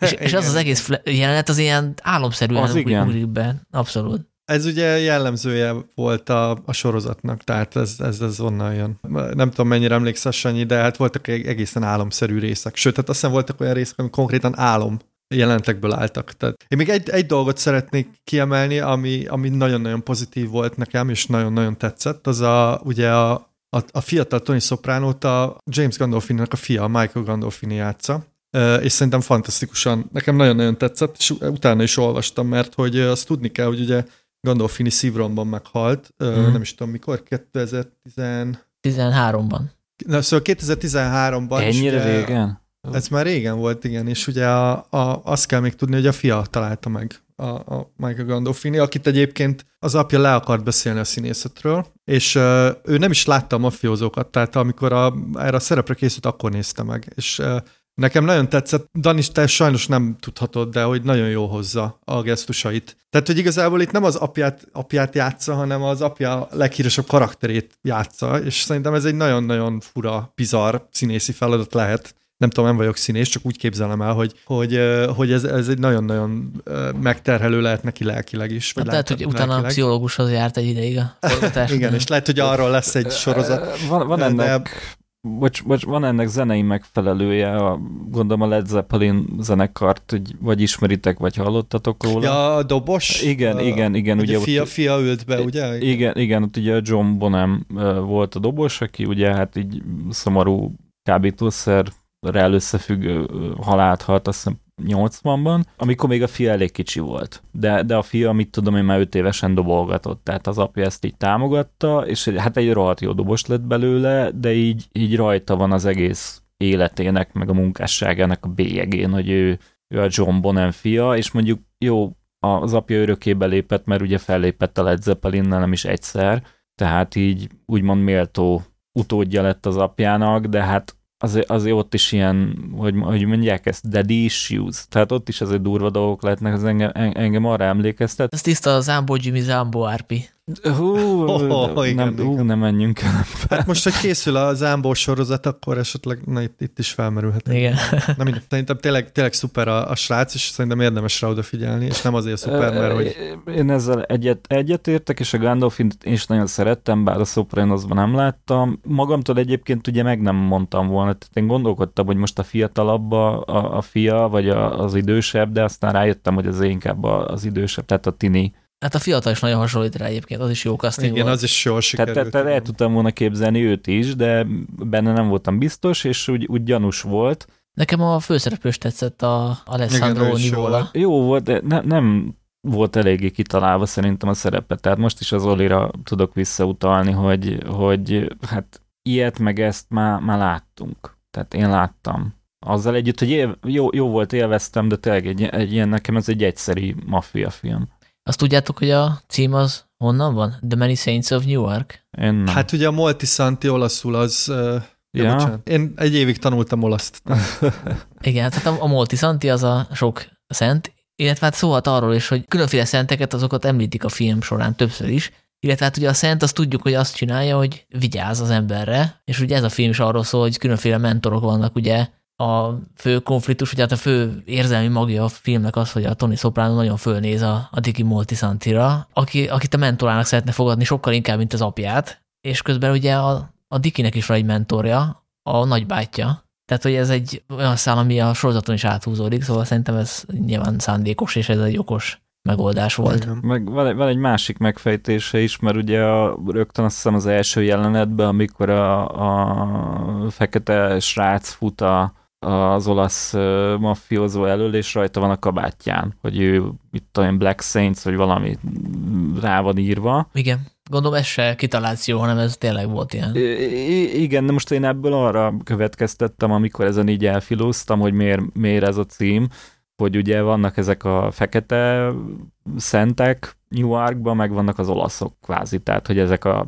és, és az az egész jelenet az ilyen álomszerűen úrik be. Abszolút. Ez ugye jellemzője volt a, a sorozatnak, tehát ez, ez, ez onnan jön. Nem tudom, mennyire emlékszel, Sanyi, de hát voltak egészen álomszerű részek. Sőt, hát azt hiszem voltak olyan részek, amik konkrétan álom jelentekből álltak. Tehát én még egy, egy dolgot szeretnék kiemelni, ami, ami nagyon-nagyon pozitív volt nekem, és nagyon-nagyon tetszett, az a, ugye a, a, a fiatal Tony Sopranót a James Gandolfininak a fia, Michael Gandolfini játsza. És szerintem fantasztikusan, nekem nagyon-nagyon tetszett, és utána is olvastam, mert hogy azt tudni kell, hogy ugye Gandolfini szívromban meghalt, mm. nem is tudom mikor, kétezer-tizenháromban. Na, szóval kétezer-tizenháromban. Ennyire régen? Ez már régen volt, igen, és ugye a, a, azt kell még tudni, hogy a fia találta meg a, a Michael Gandolfini, akit egyébként az apja le akart beszélni a színészetről, és uh, ő nem is látta a mafiózókat, tehát amikor a, erre a szerepre készült, akkor nézte meg, és uh, nekem nagyon tetszett, Danis, te sajnos nem tudhatod, de hogy nagyon jól hozza a gesztusait. Tehát, hogy igazából itt nem az apját, apját játsza, hanem az apja leghíresebb karakterét játsza, és szerintem ez egy nagyon-nagyon fura, bizarr színészi feladat lehet. Nem tudom, nem vagyok színész, csak úgy képzelem el, hogy, hogy, hogy ez, ez egy nagyon-nagyon megterhelő lehet neki lelkileg is. Vagy hát lehet, hogy utána lelkileg. A pszichológushoz járt egy ideig a forgatásnál. Igen, és lehet, hogy arról lesz egy sorozat. Van, van ennek... Bocs, bocs, van ennek zenei megfelelője, a, gondolom a Led Zeppelin zenekart, hogy vagy ismeritek, vagy hallottatok róla. Ja, a dobos. Igen, a, igen, igen. Ugye fia, fia ült be, ugye? Igen, igen, ott ugye John Bonham volt a dobos, aki ugye hát így szomorú kábítószerrel összefüggő halált halt, azt hiszem nyolcvanban, amikor még a fia elég kicsi volt. De, de a fia, mit tudom én, már öt évesen dobolgatott, tehát az apja ezt így támogatta, és hát egy rohadt jó dobos lett belőle, de így, így rajta van az egész életének, meg a munkásságának a bélyegén, hogy ő, ő a John Bonham fia, és mondjuk jó, az apja örökkébe lépett, mert ugye fellépett a Led Zeppelinnel nem is egyszer, tehát így úgymond méltó utódja lett az apjának, de hát azért az ott is ilyen, hogy, hogy mondják ezt, daddy issues. Tehát ott is azért durva dolgok lehetnek, az engem, engem arra emlékeztet. Ez tiszta a Zambo Jimmy Zambo árpi. Hú, oh, nem, igen, ú, igen. Nem menjünk el. Hát most, hogy készül a Zambo sorozat, akkor esetleg na, itt, itt is felmerülhet. Igen. Na mindegy, szerintem tényleg, tényleg szuper a, a srác, és szerintem érdemes rá odafigyelni, és nem azért szuper, mert hogy... Én ezzel egyet, egyet értek, és a Gandolfint én is nagyon szerettem, bár a Sopranosban nem láttam. Magamtól egyébként ugye meg nem mondtam volna, tehát én gondolkodtam, hogy most a fiatalabb a, a, a fia, vagy a, az idősebb, de aztán rájöttem, hogy ez inkább az idősebb, tehát a tini. Hát a fiatal is nagyon hasonlít rá egyébként, az is jó casting volt. Igen, az is jól sikerült. Tehát te el tudtam volna képzelni őt is, de benne nem voltam biztos, és úgy, úgy gyanús volt. Nekem a főszereplős tetszett, a Alessandro Nivola. Jó volt, de ne, nem volt eléggé kitalálva szerintem a szerepe. Tehát most is az Olira tudok visszautalni, hogy, hogy hát ilyet meg ezt már, már láttunk. Tehát én láttam. Azzal együtt, hogy él, jó, jó volt, élveztem, de tényleg egy, egy ilyen nekem ez egy egyszeri maffia film. Azt tudjátok, hogy a cím az honnan van? The Many Saints of Newark? Hát ugye a Moltisanti olaszul az... Ja, ja. Én egy évig tanultam olaszt. Igen, tehát a, a Moltisanti az a sok szent, illetve hát szólt arról is, hogy különféle szenteket azokat említik a film során többször is, illetve hát ugye a szent azt tudjuk, hogy azt csinálja, hogy vigyáz az emberre, és ugye ez a film is arról szól, hogy különféle mentorok vannak, ugye a fő konfliktus, ugye hát a fő érzelmi magja a filmnek az, hogy a Tony Soprano nagyon fölnéz a, a Dickie Moltisantira, aki, akit a mentorának szeretne fogadni sokkal inkább, mint az apját, és közben ugye a A Dickynek is van egy mentorja, a nagybátyja. Tehát, hogy ez egy olyan szál, ami a sorozaton is áthúzódik, szóval szerintem ez nyilván szándékos, és ez egy okos megoldás volt. Meg van, van egy másik megfejtése is, mert ugye a, rögtön azt hiszem az első jelenetben, amikor a, a fekete srác fut a, az olasz maffiózó elől, és rajta van a kabátján, hogy ő itt olyan Black Saints, vagy valami rá van írva. Igen. Gondolom ez se kitaláció, hanem ez tényleg volt ilyen. I- igen, de most én ebből arra következtettem, amikor ezen így elfilóztam, hogy miért, miért ez a cím, hogy ugye vannak ezek a fekete szentek Newarkban, meg vannak az olaszok kvázi, tehát hogy ezek a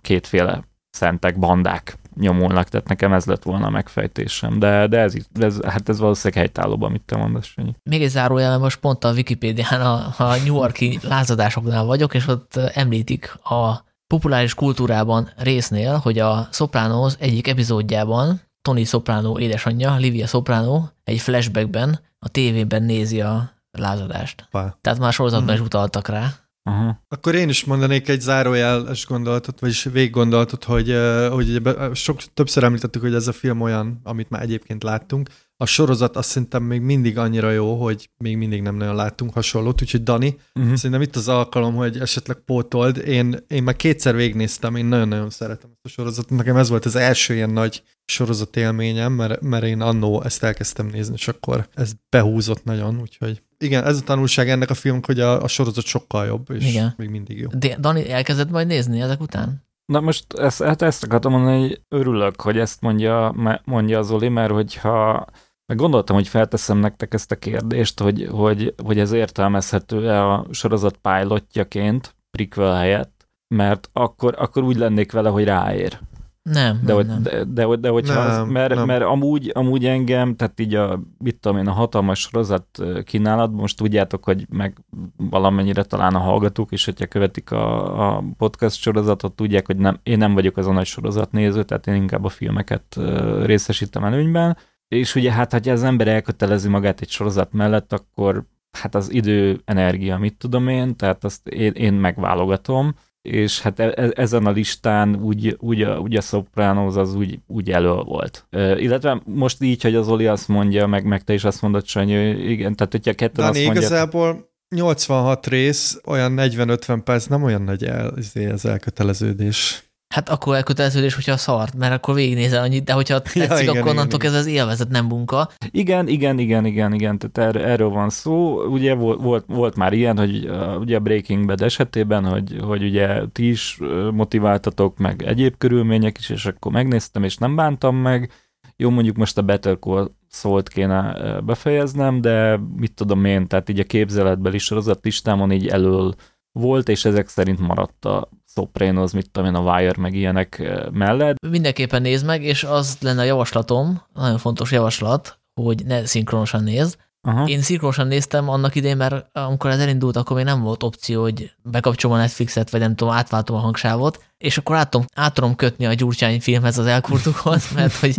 kétféle szentek, bandák nyomulnak, tehát nekem ez lett volna a megfejtésem, de, de ez, ez, hát ez valószínűleg helytállóban, amit te mondasz. Még egy zárójel, most pont a Wikipédián a, a New York-i lázadásoknál vagyok, és ott említik a populáris kultúrában résznél, hogy a Sopranos egyik epizódjában Tony Soprano édesanyja, Livia Soprano egy flashbackben a tévében nézi a lázadást. Wow. Tehát már sorozatban hmm. is utaltak rá. Aha. Akkor én is mondanék egy zárójeles gondolatot, vagyis véggondolatot, hogy, hogy sok, többször említettük, hogy ez a film olyan, amit már egyébként láttunk. A sorozat azt szerintem még mindig annyira jó, hogy még mindig nem nagyon láttunk hasonlót, úgyhogy Dani, uh-huh. szerintem itt az alkalom, hogy esetleg pótold. Én, én már kétszer végignéztem, én nagyon-nagyon szeretem ezt a sorozatot. Nekem ez volt az első ilyen nagy sorozat élményem, mert, mert én annó ezt elkezdtem nézni, és akkor ez behúzott nagyon, úgyhogy... Igen, ez a tanulság ennek a filmnek, hogy a, a sorozat sokkal jobb, és igen. Még mindig jó. De Dani, elkezded majd nézni ezek után? Na most ezt, hát ezt akartam mondani, hogy örülök, hogy ezt mondja, mondja az Zoli, mert hogyha meg gondoltam, hogy felteszem nektek ezt a kérdést, hogy, hogy, hogy ez értelmezhető-e a sorozat pilotjaként, prequel helyett, mert akkor, akkor úgy lennék vele, hogy ráér. Nem, de, nem, hogy, nem. De, de, de hogyha nem, az, mert, nem. mert amúgy, amúgy engem, tehát így a, mit tudom én, a hatalmas sorozat kínálatban, most tudjátok, hogy meg valamennyire talán a hallgatók is, hogyha követik a, a podcast sorozatot, tudják, hogy nem, én nem vagyok az a nagy sorozatnéző, tehát én inkább a filmeket részesítem előnyben, és ugye hát, ha az ember elkötelezi magát egy sorozat mellett, akkor hát az idő, energia, mit tudom én, tehát azt én, én megválogatom, és hát e- ezen a listán úgy, úgy, a, úgy a Sopranos az úgy, úgy elő volt. Ö, illetve most így, hogy az Oli azt mondja, meg, meg te is azt mondod, Sanyi, igen, tehát hogyha ketten azt mondja... igazából nyolcvanhat rész, olyan negyven-ötven perc, nem olyan nagy el, az elköteleződés. Hát akkor elköteleződés, hogyha szart, mert akkor végignézel annyit, de hogyha tetszik, ja, igen, akkor onnantól kezdve az élvezet, nem munka. Igen, igen, igen, igen, igen, tehát er, erről van szó. Ugye volt, volt, volt már ilyen, hogy uh, ugye a Breaking Bad esetében, hogy, hogy ugye ti is motiváltatok, meg egyéb körülmények is, és akkor megnéztem, és nem bántam meg. Jó, mondjuk most a Better Call Saul-t kéne befejeznem, de mit tudom én, tehát így a képzeletbeli sorozat listámon így elől volt, és ezek szerint maradt a Sopranos, mit tudom én, a Wire, meg ilyenek mellett. Mindenképpen nézd meg, és az lenne a javaslatom, nagyon fontos javaslat, hogy ne szinkronosan nézd. Aha. Én szinkronosan néztem annak idején, mert amikor ez elindult, akkor még nem volt opció, hogy bekapcsolom a Netflixet, vagy nem tudom, átváltom a hangsávot, és akkor át tudom, át tudom kötni a Gyurcsány filmhez az Elkurtukhoz, mert hogy,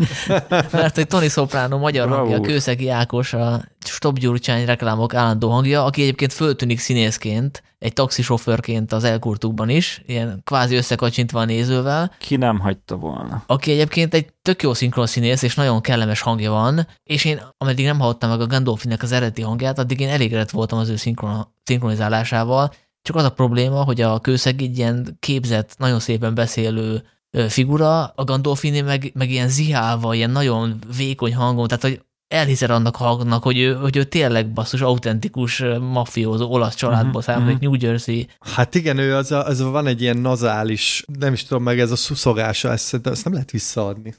mert hogy Tony Soprano magyar Bravo. hangja, Kőszegi Ákos, a Stop Gyurcsány reklámok állandó hangja, aki egyébként föltűnik színészként, egy taxisofőrként az Elkurtukban is, ilyen kvázi összekacsintva a nézővel. Ki nem hagyta volna. Aki egyébként egy tök jó szinkron színész, és nagyon kellemes hangja van, és én ameddig nem hallottam meg a Gandolfinek az eredeti hangját, addig én elégedett voltam az ő szinkron, szinkronizálásával. Csak az a probléma, hogy a Kőszeg egy ilyen képzett, nagyon szépen beszélő figura, a Gandolfini meg, meg ilyen zihálva, ilyen nagyon vékony hangon, tehát hogy elhiszed annak hallgatnak, hogy ő, hogy ő tényleg basszus, autentikus mafiózó olasz családból uh-huh, számít, uh-huh. New Jersey. Hát igen, ő az, a, az a, van egy ilyen nazális, nem is tudom meg, ez a szuszogása, ezt, ezt nem lehet visszaadni.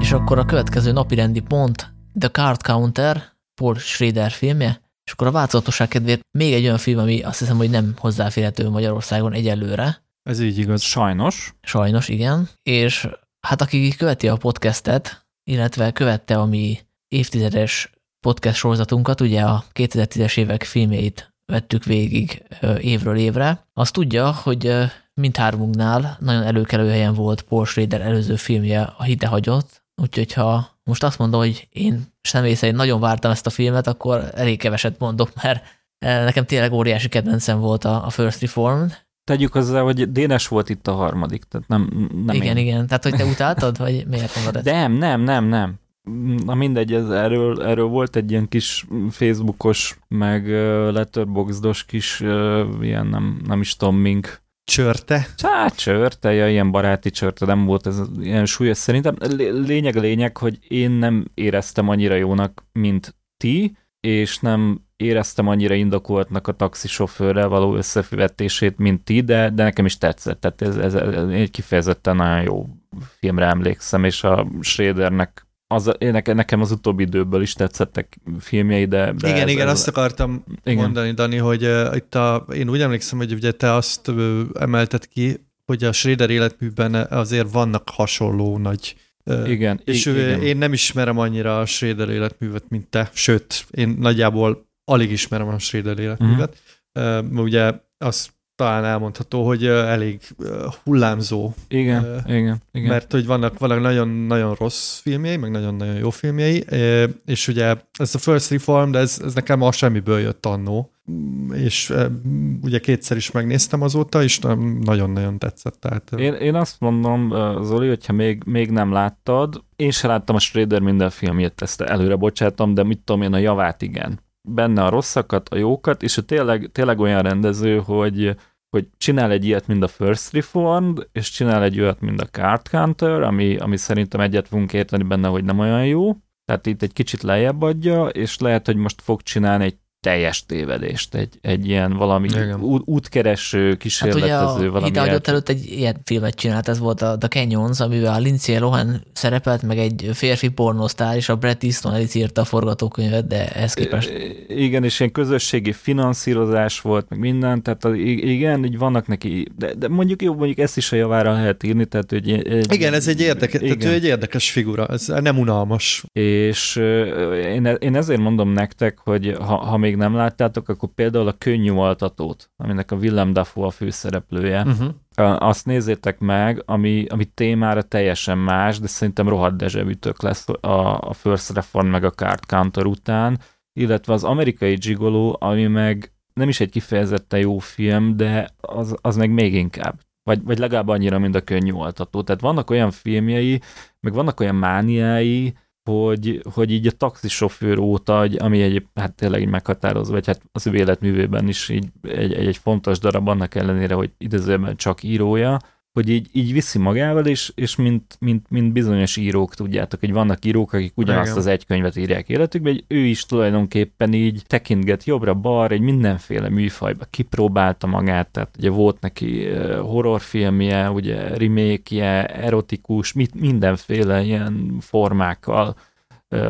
És akkor a következő napirendi pont, The Card Counter, Paul Schrader filmje, és akkor a változatosság kedvéért még egy olyan film, ami azt hiszem, hogy nem hozzáférhető Magyarországon egyelőre. Ez így igaz. Sajnos. Sajnos, igen. És hát aki követi a podcastet, illetve követte a mi évtizedes podcast sorozatunkat, ugye a kétezer-tízes évek filmjeit vettük végig évről évre, az tudja, hogy mindhármunknál nagyon előkelő helyen volt Paul Schrader előző filmje, a Idehagyott, úgyhogy ha most azt mondom, hogy én személy szerint nagyon vártam ezt a filmet, akkor elég keveset mondok, mert nekem tényleg óriási kedvencem volt a First Reformed. Tegyük hozzá, hogy Dénes volt itt a harmadik, tehát nem, nem Igen, én. igen. Tehát, hogy te utáltad, vagy miért mondod ezt? Nem, nem, nem, nem. Na mindegy, ez, erről, erről volt egy ilyen kis Facebookos, meg letterboxdos kis ilyen nem, nem is tudom mink. Csörte? Hát csörte, ja, ilyen baráti csörte, nem volt ez ilyen súlyos szerintem. Lényeg-lényeg, hogy én nem éreztem annyira jónak, mint ti, és nem éreztem annyira indokoltnak a taxisofőrrel való összevetését, mint ti, de, de nekem is tetszett. Tehát ez, ez, ez egy kifejezetten nagyon jó filmre emlékszem, és a Schradernek az, nekem az utóbbi időből is tetszettek filmjei, de... de igen, ez, igen, ez azt akartam igen. mondani, Dani, hogy uh, itt a, én úgy emlékszem, hogy ugye te azt uh, emelted ki, hogy a Schrader életműben azért vannak hasonló nagy... Uh, igen. És I- igen. én nem ismerem annyira a Schrader életművet, mint te, sőt, én nagyjából alig ismerem a Schrader életművet. Uh-huh. Uh, ugye azt talán elmondható, hogy elég hullámzó. Igen, uh, igen, igen. Mert hogy vannak, vannak nagyon-nagyon rossz filmjei, meg nagyon-nagyon jó filmjei, uh, és ugye ez a First Reformed, ez, ez nekem a semmiből jött annó, és uh, ugye kétszer is megnéztem azóta, és nagyon-nagyon tetszett. Tehát, uh... én, én azt mondom, Zoli, hogyha még, még nem láttad, én se láttam a Schrader minden filmjét, ezt előre bocsátom, de mit tudom én, a javát igen. Benne a rosszakat, a jókat, és ő tényleg, tényleg olyan rendező, hogy, hogy csinál egy ilyet, mint a First Reformed, és csinál egy olyat, mint a Card Counter, ami, ami szerintem egyet fogunk érteni benne, hogy nem olyan jó. Tehát itt egy kicsit lejjebb adja, és lehet, hogy most fog csinálni egy teljes tévedést, egy, egy ilyen valami ú- útkereső, kísérletező hát ugye a, valami. Ide adott előtt egy ilyen filmet csinált, ez volt a The Canyons, amivel a Lindsay Lohan szerepelt, meg egy férfi pornosztár, és a Bret Easton Ellis írta a forgatókönyvet, de ez képest. Igen, és ilyen közösségi finanszírozás volt, meg minden, tehát a, igen, így vannak neki, de, de mondjuk jó, mondjuk ezt is a javára lehet írni, tehát egy, egy, igen, ez egy érdekes, tehát ő egy érdekes figura, ez nem unalmas. És én, én ezért mondom nektek, hogy ha, ha még nem láttátok, akkor például a Könnyű altatót, aminek a Willem Dafoe a főszereplője. Uh-huh. Azt nézzétek meg, ami, ami témára teljesen más, de szerintem rohadt dezsebütök lesz a, a First Reformed meg a Card Counter után, illetve az Amerikai Gigoló, ami meg nem is egy kifejezetten jó film, de az, az meg még inkább. Vagy, vagy legalább annyira, mint a Könnyű altató. Tehát vannak olyan filmjei, meg vannak olyan mániái, Hogy, hogy így a taxisofőr óta, ami egy, hát tényleg így meghatározva, vagy hát az ő életművében is így egy, egy, egy fontos darab, annak ellenére, hogy idézőben csak írója, hogy így, így viszi magával, és, és mint, mint, mint bizonyos írók, tudjátok, hogy vannak írók, akik ugyanazt Igen. az egy könyvet írják életükben, hogy ő is tulajdonképpen így tekintget jobbra-balra, egy mindenféle műfajba kipróbálta magát, tehát ugye volt neki horrorfilmje, ugye remake-je, erotikus, mit, mindenféle ilyen formákkal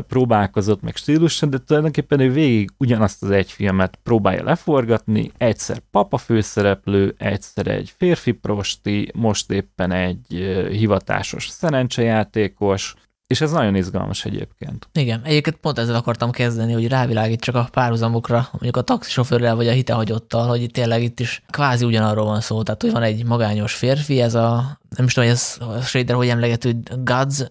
próbálkozott meg stílussal, de tulajdonképpen ő végig ugyanazt az egy filmet próbálja leforgatni, egyszer papa főszereplő, egyszer egy férfi prosti, most éppen egy hivatásos szerencsejátékos, és ez nagyon izgalmas egyébként. Igen, egyébként pont ezzel akartam kezdeni, hogy rávilágítsak a párhuzamokra, mondjuk a taxisofőrrel vagy a hitehagyottal, hogy tényleg itt is kvázi ugyanarról van szó, tehát hogy van egy magányos férfi, ez a, nem is tudom, hogy ez a Schrader, hogy emlegető, God's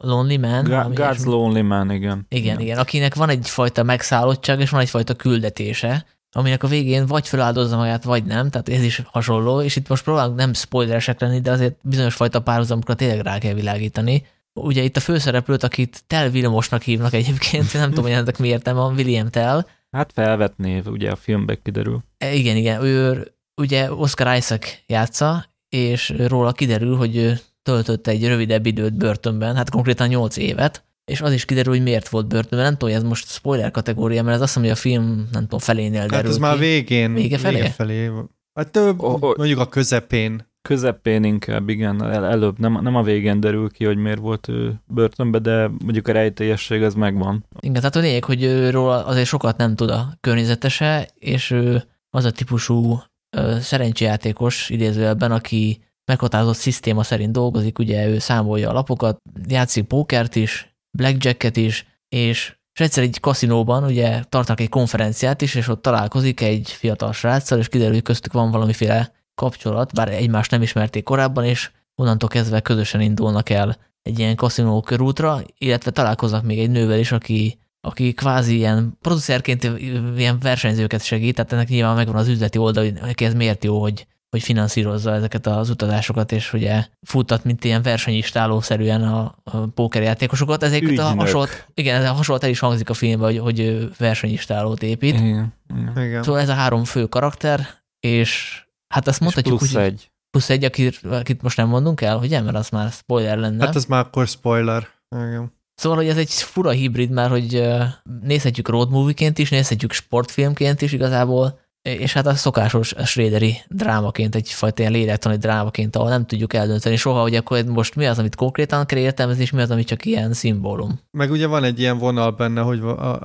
Lonely Man. Ga- God's is, Lonely Man, igen. Igen, igen, igen, akinek van egyfajta megszállottság, és van egyfajta küldetése, aminek a végén vagy feláldozza magát, vagy nem, tehát ez is hasonló, és itt most próbálunk nem spoileresek lenni, de azért bizonyos fajta párhuzamokra tényleg rá kell világítani. Ugye itt a főszereplőt, akit Tel Vilmosnak hívnak egyébként, nem tudom, hogy ennek mi értelme van, William Tell. Hát felvett név, ugye a filmben kiderül. Igen, igen, ő ugye Oscar Isaac játsza, és róla kiderül, hogy ő töltött egy rövidebb időt börtönben, hát konkrétan nyolc évet, és az is kiderül, hogy miért volt börtönben. Nem tudom, ez most spoiler kategória, mert ez azt mondja, hogy a film, nem tudom, felénél derül. Hát ez már végén. Vége felé? Vége felé. Hát több, oh, oh. mondjuk a közepén. Közepén inkább, igen, el, előbb. Nem, nem a végén derül ki, hogy miért volt ő börtönben, de mondjuk a rejtélyesség az megvan. Igen, tehát a lényeg, hogy őről azért sokat nem tud a környezetese, és ő az a típusú szerencsejátékos idézőjelben, aki meghatározott szisztéma szerint dolgozik, ugye ő számolja a lapokat, játszik pókert is, blackjacket is, és, és egyszer egy kaszinóban ugye tartanak egy konferenciát is, és ott találkozik egy fiatal sráccal, és kiderül, hogy köztük van valamiféle kapcsolat, bár egymást nem ismerték korábban, és onnantól kezdve közösen indulnak el egy ilyen kaszinó körútra, illetve találkoznak még egy nővel is, aki, aki kvázi ilyen producerként ilyen versenyzőket segít, tehát ennek nyilván megvan az üzleti oldal, hogy neki ez miért jó, hogy, hogy finanszírozza ezeket az utazásokat, és ugye futtat, mint ilyen versenyistálószerűen a, a pókerjátékosokat. Ezeket a hasonlót, igen, ez a hasonlót el is hangzik a filmben, hogy, hogy versenyistálót épít. Igen. Igen. Szóval ez a három fő karakter, és hát azt mondhatjuk, plusz hogy egy. Plusz egy, akit, akit most nem mondunk el, ugye? Mert az már spoiler lenne. Hát az már akkor spoiler. Igen. Szóval, hogy ez egy fura hibrid már, hogy nézhetjük road movie-ként is, nézhetjük sportfilmként is igazából, és hát a szokásos Schraderi drámaként, egyfajta ilyen lélektani drámaként, ahol nem tudjuk eldönteni soha, hogy akkor most mi az, amit konkrétan kell értelmezni, és mi az, ami csak ilyen szimbólum. Meg ugye van egy ilyen vonal benne, hogy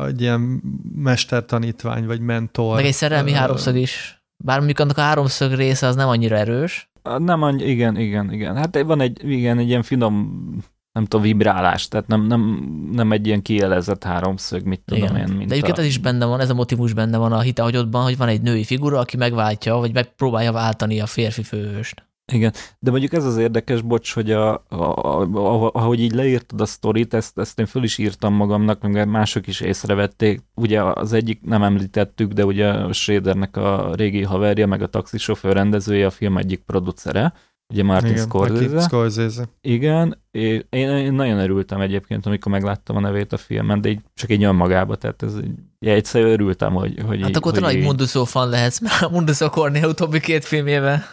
egy ilyen mestertanítvány, vagy mentor. Meg egy szerelmi háromszög is. Bár mondjuk annak a háromszög része az nem annyira erős. Nem annyira, igen, igen, igen. Hát van egy, igen, egy ilyen finom, nem tudom, vibrálás, tehát nem, nem, nem egy ilyen kielezett háromszög, mit tudom igen. én. Mint de egyébként a... ez is benne van, ez a motivus benne van a Hitehagyodban, hogy van egy női figura, aki megváltja, vagy megpróbálja váltani a férfi főhőst. Igen, de mondjuk ez az érdekes, bocs, hogy a, a, a, a, ahogy így leírtad a sztorit, ezt, ezt én föl is írtam magamnak, meg mások is észrevették. Ugye az egyik, nem említettük, de ugye a Schradernek a régi haverja, meg a taxisofőr rendezője, a film egyik producere, ugye Martin Scorsese. Scorsese. Igen, és én, én nagyon örültem egyébként, amikor megláttam a nevét a filmen, de így, csak így önmagába, tehát ez így, ja, egyszerűen örültem, hogy... hogy hát így, akkor talán egy Munduszó fan lehetsz, mert a Munduszó Kornél utóbbi két filmjében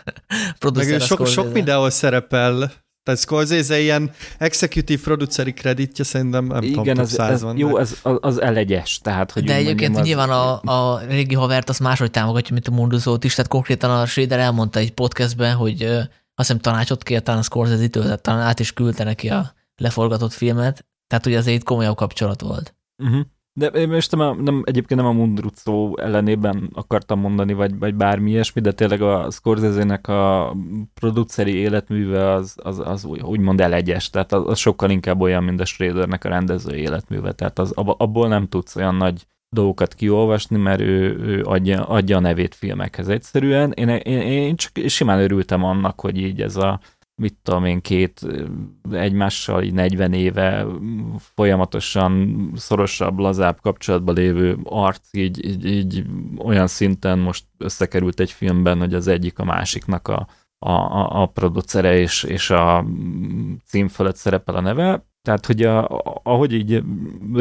producer sok, sok mindenhol szerepel, tehát Scorsese ilyen executive produceri kreditje szerintem nem igen, tudom, ez, ez, van, jó, ez, az, az elegyes, tehát... Hogy de egyébként az... nyilván a, a régi havert azt máshogy támogatja, mint a Munduszót is, tehát konkrétan a Schrader elmondta egy podcastben, hogy azt hiszem tanácsot kért talán a Scorsese-től, tehát talán át is küldte neki a leforgatott filmet, tehát ugye azért itt komolyabb kapcsolat volt. Uh-huh. De én most nem, nem, egyébként nem a Mundrucó ellenében akartam mondani, vagy, vagy bármi ilyesmi, de tényleg a Scorsese-nek a produceri életműve az, az, az úgymond elegyes, tehát az, az sokkal inkább olyan, mint a Schradernek a rendező életműve, tehát az, abból nem tudsz olyan nagy dolgokat kiolvasni, mert ő, ő adja, adja a nevét filmekhez egyszerűen. Én, én, én csak simán örültem annak, hogy így ez a, mit tudom én, két egymással így negyven éve folyamatosan szorosabb, lazább kapcsolatban lévő arc így, így, így olyan szinten most összekerült egy filmben, hogy az egyik a másiknak a, a, a producere és, és a cím fölött szerepel a neve. Tehát, hogy a, ahogy így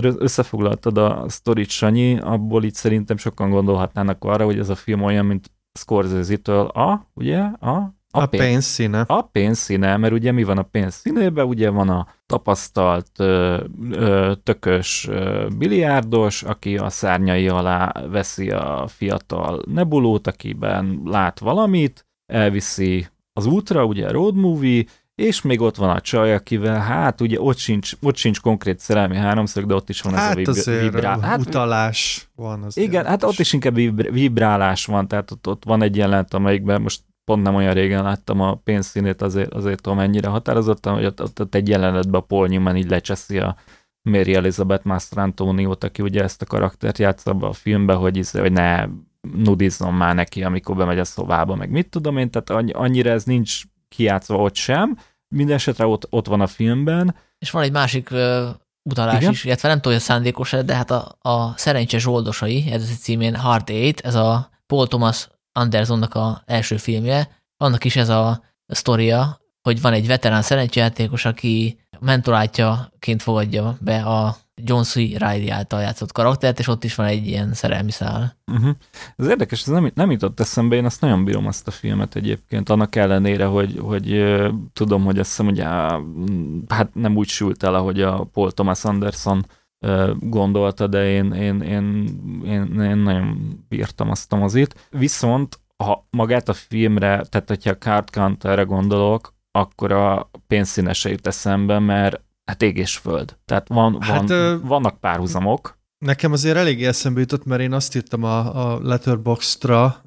összefoglaltad a sztorit, Sanyi, abból így szerintem sokan gondolhatnának arra, hogy ez a film olyan, mint Scorsese-től a, ugye, a, a, a pénz, pénz színe. A pénz színe, mert ugye mi van a pénz színében, ugye van a tapasztalt, ö, ö, tökös ö, biliárdos, aki a szárnyai alá veszi a fiatal nebulót, akiben lát valamit, elviszi az útra, ugye a road movie, és még ott van a csaj, akivel, hát ugye ott sincs, ott sincs konkrét szerelmi háromszög, de ott is van hát ez a vibrálás. Hát utalás van. Az igen, hát ott is inkább vibrálás van, tehát ott, ott van egy jelenet, amelyikben most pont nem olyan régen láttam a pénzszínét, azért, azért tudom ennyire határozottan, hogy ott, ott, ott egy jelenetben Paul Newman így lecseszi a Mary Elizabeth Mastrantonio-t, aki ugye ezt a karaktert játsza be a filmbe, hogy, isz, hogy ne nudizzon már neki, amikor bemegy a szobába, meg mit tudom én, tehát annyira ez nincs kijátszva ott sem, mindenesetre ott, ott van a filmben. És van egy másik ö, utalás igen? is, illetve nem tudom, hogy a szándékos, de hát a, a Szerencse zsoldosai, ez a címén Hard Eight, ez a Paul Thomas Andersonnak a első filmje, annak is ez a sztoria, hogy van egy veterán szerencsejátékos, aki mentorátjaként fogadja be a John C. Reilly által játszott karaktert, és ott is van egy ilyen szerelmi szál. Uh-huh. Ez érdekes, ez nem, nem jutott eszembe, én azt nagyon bírom azt a filmet egyébként, annak ellenére, hogy, hogy tudom, hogy azt hiszem, hogy á, hát nem úgy sült el, ahogy a Paul Thomas Anderson gondolta, de én, én, én, én, én nagyon bírtam azt a mozit. Viszont ha magát a filmre, tehát hogyha a Card Counterre gondolok, akkor a pénzszínese jut eszembe, mert hát ég és föld. Tehát van, van, hát, ö... vannak párhuzamok. Nekem azért eléggé eszembe jutott, mert én azt írtam a, a Letterboxd-ra,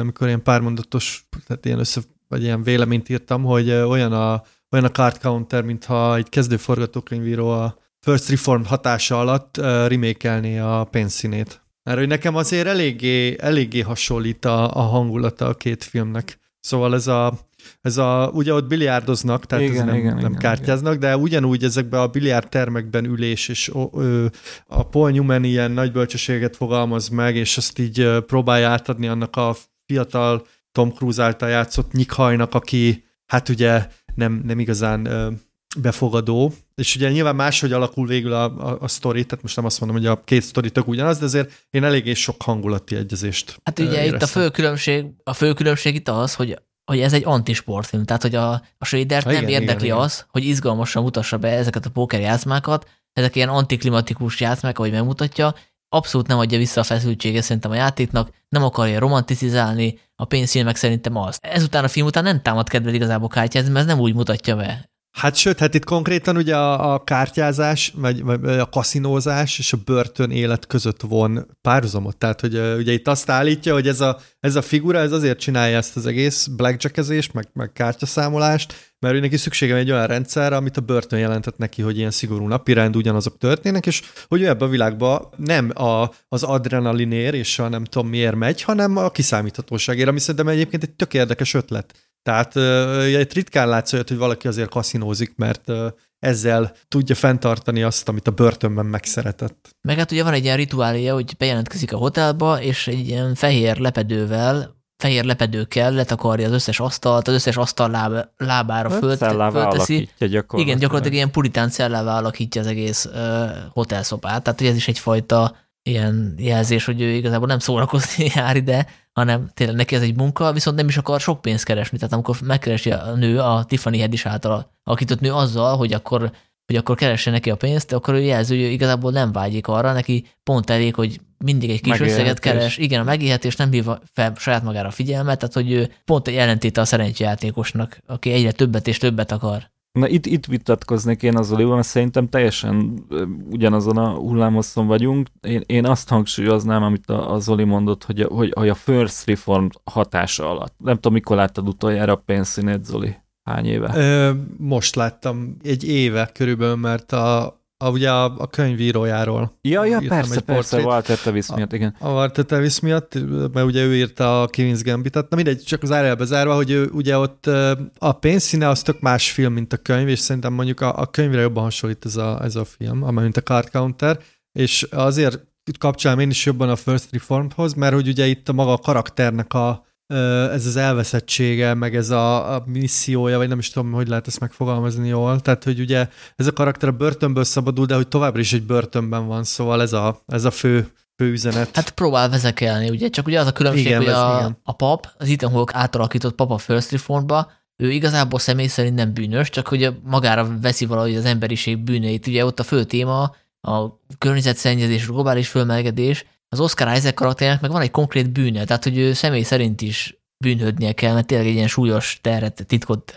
amikor ilyen pármondatos, tehát ilyen össze, vagy ilyen véleményt írtam, hogy olyan a, olyan a Card Counter, mintha egy kezdő forgatókönyvíró a First Reformed hatása alatt remake-elné a pénzszínét. Mert hogy nekem azért eléggé, eléggé hasonlít a, a hangulata a két filmnek. Szóval ez a, ez a ugye ott biliárdoznak, tehát igen, ez nem, igen, nem igen, kártyáznak, igen. De ugyanúgy ezekben a biliárd termekben ülés, és ö, a Paul Newman ilyen nagy bölcsességet fogalmaz meg, és azt így próbálja átadni annak a fiatal Tom Cruise által játszott nyikhajnak, aki hát ugye nem, nem igazán... Ö, befogadó, és ugye nyilván máshogy alakul végül a, a, a sztori, tehát most nem azt mondom, hogy a két sztori tök ugyanaz, de azért én eléggé sok hangulati egyezést Hát ugye éreztem. Itt a fő különbség, a fő különbség itt az, hogy, hogy ez egy antisportfilm, tehát hogy a, a Schradert ha, nem igen, érdekli igen, az, igen. hogy izgalmasan mutassa be ezeket a póker játszmákat, ezek ilyen antiklimatikus játszmák, ahogy megmutatja, abszolút nem adja vissza a feszültséget szerintem a játéknak, nem akarja romanticizálni, a pénzfilmek szerintem az. Ezután a film után nem támad kedved igazából kártyázni, mert ez nem úgy mutatja be. Hát sőt, hát itt konkrétan ugye a, a kártyázás, vagy, vagy a kaszinózás és a börtön élet között von párhuzamot. Tehát, hogy ugye itt azt állítja, hogy ez a, ez a figura, ez azért csinálja ezt az egész blackjackezést, meg, meg kártyaszámolást, mert ő neki szüksége egy olyan rendszerre, amit a börtön jelentett neki, hogy ilyen szigorú napirend ugyanazok történnek, és hogy ő ebben a világban nem a, az adrenalinér és a nem tudom miért megy, hanem a kiszámíthatóságért, ami szerintem egyébként egy tök érdekes ötlet. Tehát egy ritkán látsz olyat, hogy valaki azért kaszinózik, mert ezzel tudja fenntartani azt, amit a börtönben megszeretett. Meg hát ugye van egy ilyen rituália, hogy bejelentkezik a hotelba, és egy ilyen fehér lepedővel, fehér lepedőkkel letakarja az összes asztalt, az összes asztal láb, lábára föld, fölteszi. Gyakorlatilag. Igen, gyakorlatilag ilyen puritán cellává alakítja az egész uh, hotelszobát. Tehát ugye ez is egyfajta ilyen jelzés, hogy ő igazából nem szórakozni jár ide, hanem tényleg neki ez egy munka, viszont nem is akar sok pénzt keresni. Tehát amikor megkeresi a nő, a Tiffany Haddish által alakított nő azzal, hogy akkor, hogy akkor keresse neki a pénzt, akkor ő jelző, hogy ő igazából nem vágyik arra, neki pont elég, hogy mindig egy kis megélhetés. Összeget keres. Igen, a megélhetés nem hívja fel saját magára a figyelmet, tehát hogy ő pont egy ellentéte a szerencsejátékosnak, aki egyre többet és többet akar. Na itt, itt vitatkoznék én azzal, mert szerintem teljesen ugyanazon a hullámhosszon vagyunk. Én, én azt hangsúlyoznám, amit a, a Zoli mondott, hogy a, hogy, hogy a First Reform hatása alatt. Nem tudom, mikor láttad utoljára a pénzszínét, Zoli? Hány éve? Ö, most láttam egy éve körülbelül, mert a A, ugye a, a könyvírójáról. Ja, ja, persze, persze, Walter Tevis miatt, igen. A Walter Tevis miatt, mert ugye ő írta a Queen's Gambitet, na mindegy, csak az árjába zárva, hogy ő, ugye ott a pénzszíne az tök más film, mint a könyv, és szerintem mondjuk a, a könyvre jobban hasonlít ez a, ez a film, amely mint a Card Counter, és azért itt kapcsolom én is jobban a First Reformedhoz, mert hogy ugye itt a maga a karakternek a ez az elveszettsége, meg ez a, a missziója, vagy nem is tudom, hogy lehet ezt megfogalmazni jól. Tehát, hogy ugye ez a karakter a börtönből szabadul, de hogy továbbra is egy börtönben van, szóval ez a, ez a fő, fő üzenet. Hát próbál vezekelni, ugye? Csak ugye az a különbség, igen, hogy a, a pap, az Ethan Hawke átalakított pap a First Reformedba, ő igazából személy szerint nem bűnös, csak ugye magára veszi valahogy az emberiség bűneit. Ugye ott a fő téma a környezetszennyezés, globális fölmelegedés. Az Oscar Isaac karakternek meg van egy konkrét bűne, tehát hogy ő személy szerint is bűnhődnie kell, mert tényleg egy ilyen súlyos terhet, titkot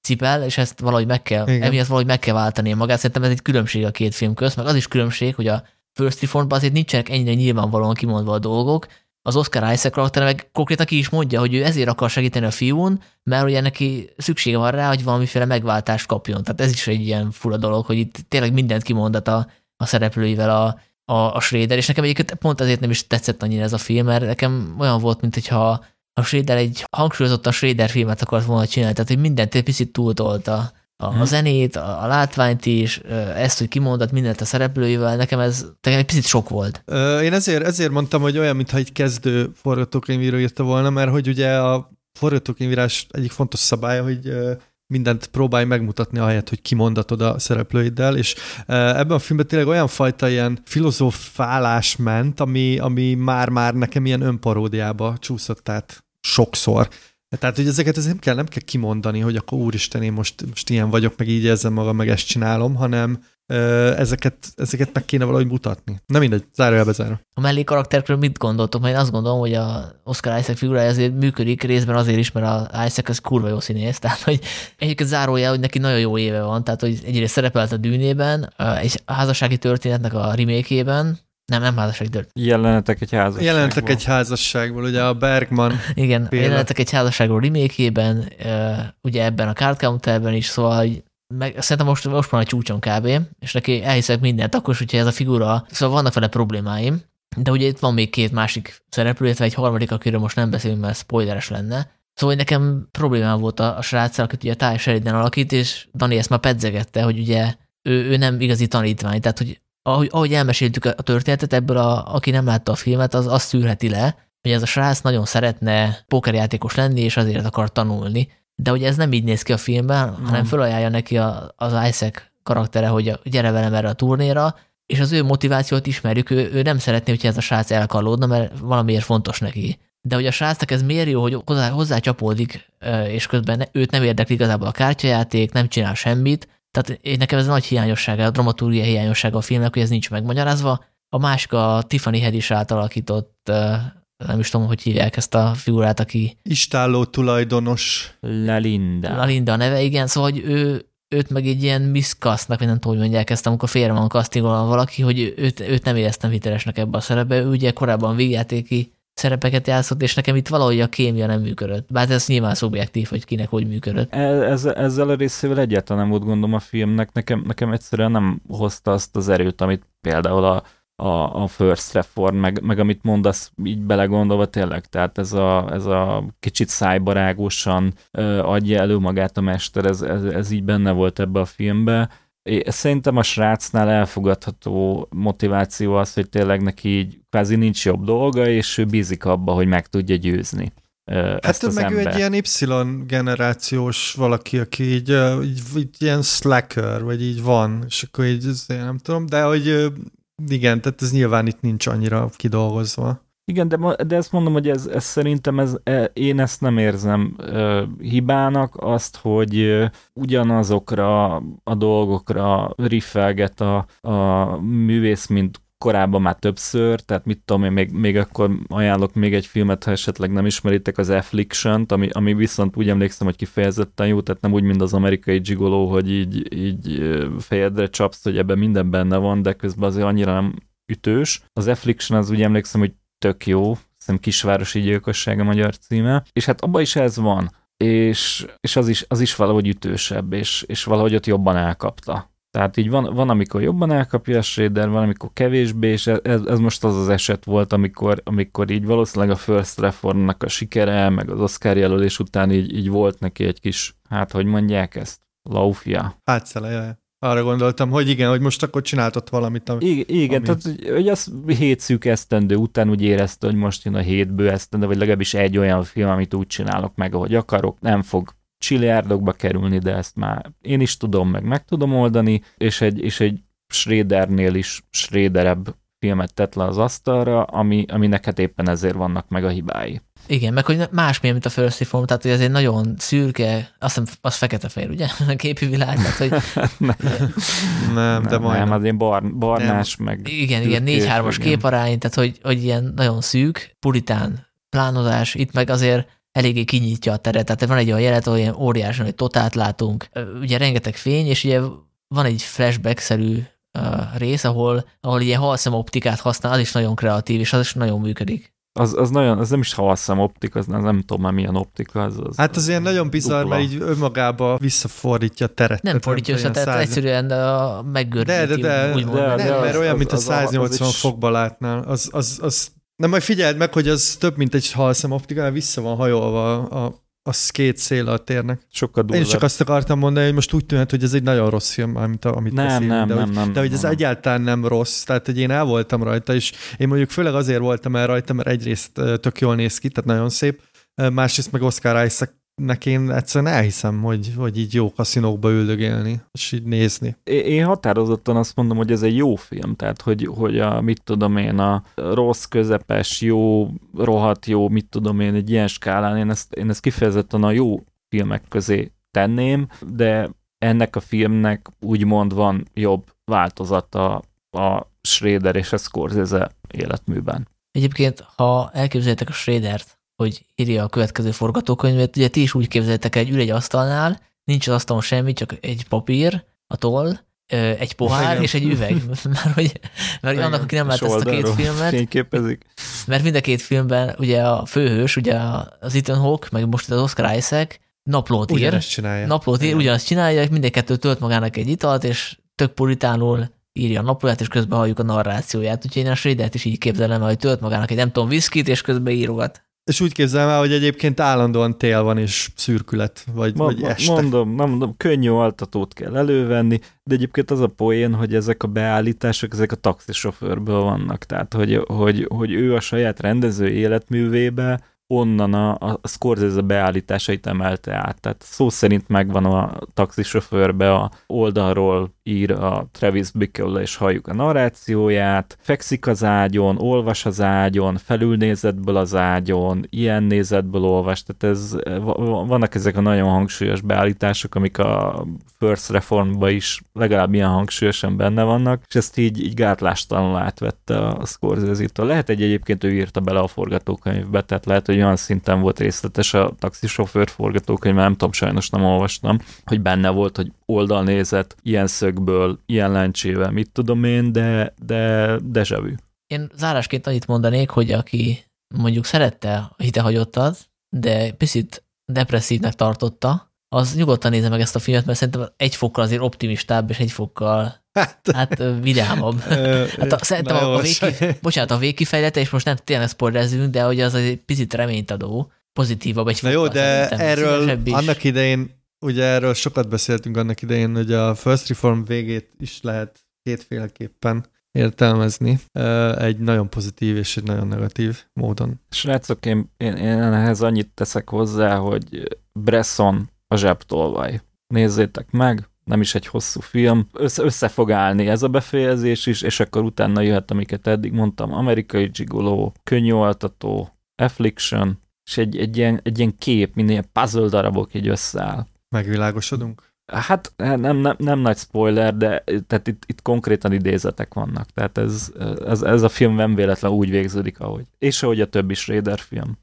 cipel, és ezt valahogy meg kell, igen. emiatt valahogy meg kell váltani magát. Szerintem ez egy különbség a két film közt, meg az is különbség, hogy a First Reformedban azért nincsenek ennyire nyilvánvalóan kimondva a dolgok. Az Oscar Isaac karakter meg konkrétan ki is mondja, hogy ő ezért akar segíteni a fiún, mert ugye neki szüksége van rá, hogy valamiféle megváltást kapjon. Tehát ez is egy ilyen fura dolog, hogy itt tényleg mindent kimondat a, a szereplőivel a A, a Schrader, és nekem egyébként pont ezért nem is tetszett annyira ez a film, mert nekem olyan volt, mint hogyha a Schrader egy hangsúlyozottan Schrader filmet akart volna csinálni, tehát hogy mindent egy picit túltolta. A, hmm. a zenét, a, a látványt is, ezt, hogy kimondott mindent a szereplőivel, nekem ez nekem egy picit sok volt. Ö, én ezért, ezért mondtam, hogy olyan, mintha egy kezdő forgatókönyvíró írta volna, mert hogy ugye a forgatókönyvírás egyik fontos szabálya, hogy mindent próbálj megmutatni ahelyett, hogy kimondatod a szereplőiddel, és ebben a filmben tényleg olyan fajta ilyen filozofálás ment, ami, ami már-már nekem ilyen önparódiába csúszott át sokszor. Tehát, hogy ezeket ez nem kell, nem kell kimondani, hogy akkor úristen, én most, most ilyen vagyok, meg így érzem magam, meg ezt csinálom, hanem ezeket, ezeket meg kéne valahogy mutatni. Na mindegy, zárójelbe zárom. A mellékkarakterről mit gondoltok? Mert én azt gondolom, hogy a Oscar Isaac figurája azért működik részben azért is, mert a Isaac az kurva jó színész, tehát hogy egyébként zárójel, hogy neki nagyon jó éve van, tehát hogy egyrészt szerepelt a Dűnében, és a házassági történetnek a remake-ében. Nem, nem házasság, de... Jelenetek egy házasságból. Jelenetek egy házasságból, ugye a Bergman. Igen, példa. Jelenetek egy házasságból remake-ében, ugye ebben a Card Counterben is, szóval hogy meg, szerintem most, most van a csúcson kb. És neki elhiszek mindent, akkor is, hogyha ez a figura, szóval vannak vele problémáim, de ugye itt van még két másik szereplő, illetve egy harmadik, akiről most nem beszélünk, mert spoileres lenne. Szóval nekem problémám volt a, a srác, akit ugye a Ty Sheridan alakít, és Dani ezt már pedzegette, hogy ugye ő, ő nem igazi tanítvány, tehát hogy Ahogy, ahogy elmeséltük a történetet, ebből a, aki nem látta a filmet, az azt szűrheti le, hogy ez a srác nagyon szeretne pókerjátékos lenni, és azért akar tanulni. De ugye ez nem így néz ki a filmben, hmm. hanem felajánlja neki a, az Isaac karaktere, hogy gyere velem erre a turnéra, és az ő motivációt ismerjük, ő, ő nem szeretné, hogyha ez a srác elkallódna, mert valamiért fontos neki. De hogy a srácnak ez miért jó, hogy hozzá, hozzá csapódik, és közben őt nem érdekli igazából a kártyajáték, nem csinál semmit. Tehát nekem ez a nagy hiányossága, a dramaturgia hiányossága a filmnek, hogy ez nincs megmagyarázva. A másik a Tiffany Head is átalakított, nem is tudom, hogy hívják ezt a figurát, aki... Istálló tulajdonos. La Linda. La Linda a neve, igen. Szóval, hogy ő, őt meg egy ilyen miscastnak, vagy nem tudom, hogy mondják ezt, amikor félre van castingolva valaki, hogy őt, őt nem éreztem hitelesnek ebbe a szerepbe. Ő ugye korábban vígjátéki szerepeket játszott, és nekem itt valahogy a kémia nem működött. Bár ez nyilván szubjektív, hogy kinek hogy működött. Ez, ezzel a részével egyáltalán nem volt gondom a filmnek. Nekem, nekem egyszerűen nem hozta azt az erőt, amit például a, a, a First Reformed, meg, meg amit mondasz, így belegondolva tényleg. Tehát ez a, ez a kicsit szájbarágosan adja elő magát a mester, ez, ez, ez így benne volt ebbe a filmbe. Szerintem a srácnál elfogadható motiváció az, hogy tényleg neki így kvázi nincs jobb dolga, és ő bízik abba, hogy meg tudja győzni. Hát ő meg ő egy ilyen Y-generációs valaki, aki így, így, így ilyen slacker, vagy így van, és akkor így nem tudom, de hogy igen, tehát ez nyilván itt nincs annyira kidolgozva. Igen, de, de ezt mondom, hogy ez, ez szerintem ez, én ezt nem érzem hibának, azt, hogy ugyanazokra a dolgokra riffelget a, a művész, mint korábban már többször, tehát mit tudom én, még, még akkor ajánlok még egy filmet, ha esetleg nem ismeritek, az Affliction-t, ami, ami viszont úgy emlékszem, hogy kifejezetten jó, tehát nem úgy, mint az amerikai gigoló, hogy így, így fejedre csapsz, hogy ebben minden benne van, de közben azért annyira nem ütős. Az Affliction az úgy emlékszem, hogy tök jó, hiszem Kisvárosi gyilkosság a magyar címe, és hát abban is ez van, és, és az, is, az is valahogy ütősebb, és, és valahogy ott jobban elkapta. Tehát így van, van amikor jobban elkapja a Schrader, van, amikor kevésbé, és ez, ez most az az eset volt, amikor, amikor így valószínűleg a First Reformnak a sikere, meg az Oscar jelölés után így, így volt neki egy kis, hát hogy mondják ezt, laufia. Hátszeleje. Arra gondoltam, hogy igen, hogy most akkor csináltott valamit. Ami, igen, igen ami... tehát hogy az hét szűk esztendő után úgy érezte, hogy most jön a hétből esztendő, vagy legalábbis egy olyan film, amit úgy csinálok meg, ahogy akarok, nem fog csiliárdokba kerülni, de ezt már én is tudom, meg meg tudom oldani, és egy, és egy Schradernél is Schraderebb filmet tett le az asztalra, ami, aminek hát éppen ezért vannak meg a hibái. Igen, meg hogy másmilyen, mint a First Reformed, tehát hogy ez egy nagyon szürke, azt hiszem, az fekete-fehér, ugye? A képi világ, tehát hogy... nem, nem, de majdnem. Nem, azért bar, barnás, nem. Meg... Igen, igen, négy-hármas képarány, tehát hogy, hogy ilyen nagyon szűk, puritán plánozás, itt meg azért eléggé kinyitja a teret, tehát van egy olyan jelet, ahol ilyen óriási nagy totát látunk, ugye rengeteg fény, és ugye van egy flashback-szerű rész, ahol, ahol ilyen halszem optikát használ, az is nagyon kreatív, és az is nagyon működik. Az, az, nagyon, az nem is halszem optika, az nem, nem tudom már milyen optika. Az, az, hát az ilyen nagyon bizarr, mert így önmagába visszafordítja a teret. Nem fordítja össze, tehát száz... egyszerűen meggördíti. De, de, de, de, de, de, de az, mert olyan, az, mint a száznyolcvan is... fokba látnál. Az, az, az... Na majd figyeld meg, hogy az több, mint egy halszem optika, mert vissza van hajolva a... az két szél a térnek. Sokkal durvább. Én csak azt akartam mondani, hogy most úgy tűnhet, hogy ez egy nagyon rossz film, amit, amit nem, beszélünk, nem, de, nem, hogy, nem, de hogy ez nem. Egyáltalán nem rossz, tehát hogy én el voltam rajta, és én mondjuk főleg azért voltam el rajta, mert egyrészt tök jól néz ki, tehát nagyon szép, másrészt meg Oscar Isaac nekem egyszerűen elhiszem, hogy, hogy így jó kaszinókba üldögélni, és így nézni. Én határozottan azt mondom, hogy ez egy jó film, tehát hogy, hogy a, mit tudom én, a rossz, közepes, jó, rohadt jó, mit tudom én, egy ilyen skálán, én ezt, én ezt kifejezetten a jó filmek közé tenném, de ennek a filmnek úgymond van jobb változata a Schrader és a Scorsese életműben. Egyébként, ha elképzeljétek a Schradert, hogy írja a következő forgatókönyvet, ugye ti is úgy képzeljétek, egy ül egy asztalnál, nincs az asztalon semmi, csak egy papír, a toll, egy pohár, igen, és egy üveg. Mert, hogy, mert igen, annak, aki nem lát ezt a két filmet, fényképezik. Mert mind a két filmben ugye a főhős, ugye az Ethan Hawke, meg most az Oscar Isaac, naplót ír, ugyanezt csinálja, naplót ír, ugyanazt csinálja, minden kettő tölt magának egy italt, és tök puritánul írja a naplóját, és közben halljuk a narrációját. Úgyhogy én a Schradert is így képzelem, hogy tölt magának egy nem tudom viszkit, és közben írogat. És úgy képzelem el, hogy egyébként állandóan tél van, és szürkület, vagy, ma, vagy este. Mondom, nem mondom, könnyű altatót kell elővenni, de egyébként az a poén, hogy ezek a beállítások, ezek a taxisofőrből vannak. Tehát, hogy, hogy, hogy ő a saját rendező életművébe onnan a, a Scorsese beállításait emelte át. Tehát szó szerint megvan a taxisofőrbe, a oldalról ír a Travis Bickle, és halljuk a narrációját, fekszik az ágyon, olvas az ágyon, felülnézetből az ágyon, ilyen nézetből olvas. Tehát ez, vannak ezek a nagyon hangsúlyos beállítások, amik a First Reformban is legalább ilyen hangsúlyosan benne vannak, és ezt így, így gátlástalanul átvette a Scorsese-től. Lehet, egy egyébként ő írta bele a forgatókönyvbe, tehát lehet, hogy olyan szinten volt részletes a taxisofőr forgatókönyv, nem tudom, sajnos nem olvastam, hogy benne volt, hogy oldalnézet, ilyen szögből, ilyen lencsével, mit tudom én, de, de déjà vu. Én zárásként annyit mondanék, hogy aki mondjuk szerette a Hitehagyottat, de picit depresszívnek tartotta, az nyugodtan nézze meg ezt a filmet, mert szerintem egy fokkal azért optimistább, és egy fokkal hát, hát vidámabb. Hát szerintem a, a végkifejlete, bocsánat, a végkifejlete, és most nem tényleg spoilerezünk, de hogy az egy picit reménytadó, pozitívabb egy fokkal. Na jó, de erről annak idején, ugye erről sokat beszéltünk annak idején, hogy a First Reform végét is lehet kétféleképpen értelmezni egy nagyon pozitív és egy nagyon negatív módon. Srácok, én, én, én ehhez annyit teszek hozzá, hogy Bresson a zsebtolvaj. Nézzétek meg, nem is egy hosszú film. Össze, össze fog állni ez a befejezés is, és akkor utána jöhet, amiket eddig mondtam, amerikai gigoló, könnyűaltató, affliction, és egy, egy, ilyen, egy ilyen kép, mint ilyen puzzle darabok így összeáll. Megvilágosodunk? Hát nem, nem, nem nagy spoiler, de tehát itt, itt konkrétan idézetek vannak. Tehát ez, ez, ez a film nem véletlenül úgy végződik, ahogy. És ahogy a többi Schrader film.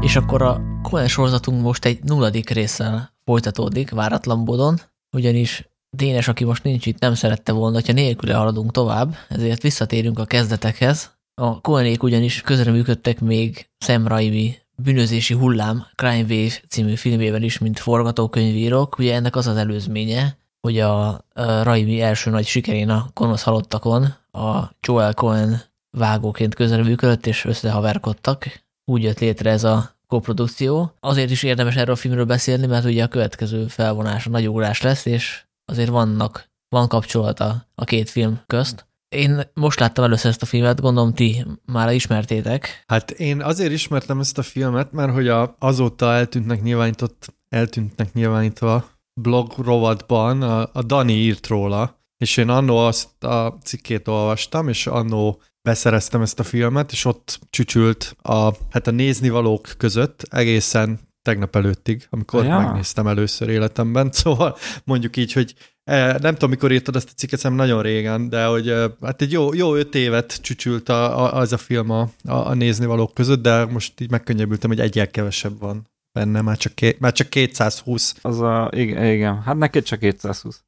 És akkor a Coen sorozatunk most egy nulladik résszel folytatódik, váratlan módon, ugyanis Dénes, aki most nincs itt, nem szerette volna, hogyha nélküle haladunk tovább, ezért visszatérünk a kezdetekhez. A Coenék ugyanis közreműködtek még Sam Raimi Bűnözési hullám, Crime Wave című filmében is, mint forgatókönyvírók. Ugye ennek az az előzménye, hogy a, a Raimi első nagy sikerén, a Gonosz halottakon a Joel Coen vágóként közreműködött, és összehaverkodtak. Úgy jött létre ez a koprodukció. Azért is érdemes erről a filmről beszélni, mert ugye a következő felvonás a nagy ugrás lesz, és azért vannak, van kapcsolata a két film közt. Én most láttam először ezt a filmet, gondolom ti már ismertétek. Hát én azért ismertem ezt a filmet, mert hogy a, azóta eltűntnek nyilvánított, eltűntnek nyilvánítva blog rovatban a, a Dani írt róla, és én annó azt a cikkét olvastam, és annó beszereztem ezt a filmet, és ott csücsült a, hát a néznivalók között egészen tegnap előttig, amikor ja. megnéztem először életemben. Szóval mondjuk így, hogy nem tudom, mikor írtad ezt a cikket, nagyon régen, de hogy hát egy jó, jó öt évet csücsült a, a, az a film a, a néznivalók között, de most így megkönnyebbültem, hogy egyel kevesebb van benne, már csak, ké, már csak kétszázhúsz. Az a, igen, igen, hát neked csak kétszázhúsz.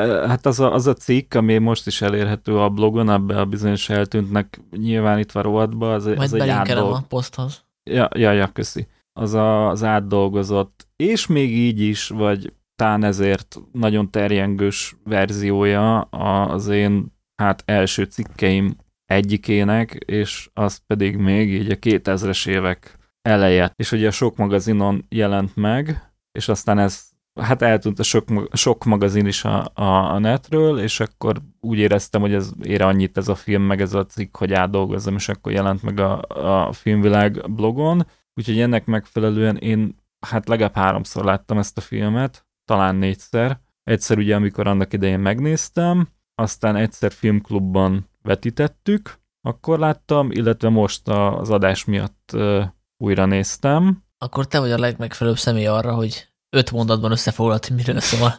Hát az a, az a cikk, ami most is elérhető a blogon, ebbe a bizonyos eltűntnek nyilvánítva rovatba, az, az egy átdolg... a poszthoz. Ja, ja, ja, köszi. Az a, az átdolgozott, és még így is, vagy tán ezért nagyon terjengős verziója az én hát első cikkeim egyikének, és az pedig még így a kétezres évek eleje. És ugye a sok magazinon jelent meg, és aztán ez hát eltűnt a sok, sok magazin is a, a, a netről, és akkor úgy éreztem, hogy ez ér annyit ez a film, meg ez a cikk, hogy átdolgozzam, és akkor jelent meg a, a Filmvilág blogon. Úgyhogy ennek megfelelően én hát legalább háromszor láttam ezt a filmet, talán négyszer. Egyszer ugye, amikor annak idején megnéztem, aztán egyszer filmklubban vetítettük, akkor láttam, illetve most az adás miatt uh, újra néztem. Akkor te vagy a legmegfelelőbb személy arra, hogy öt mondatban összefoglalt, hogy miről szól.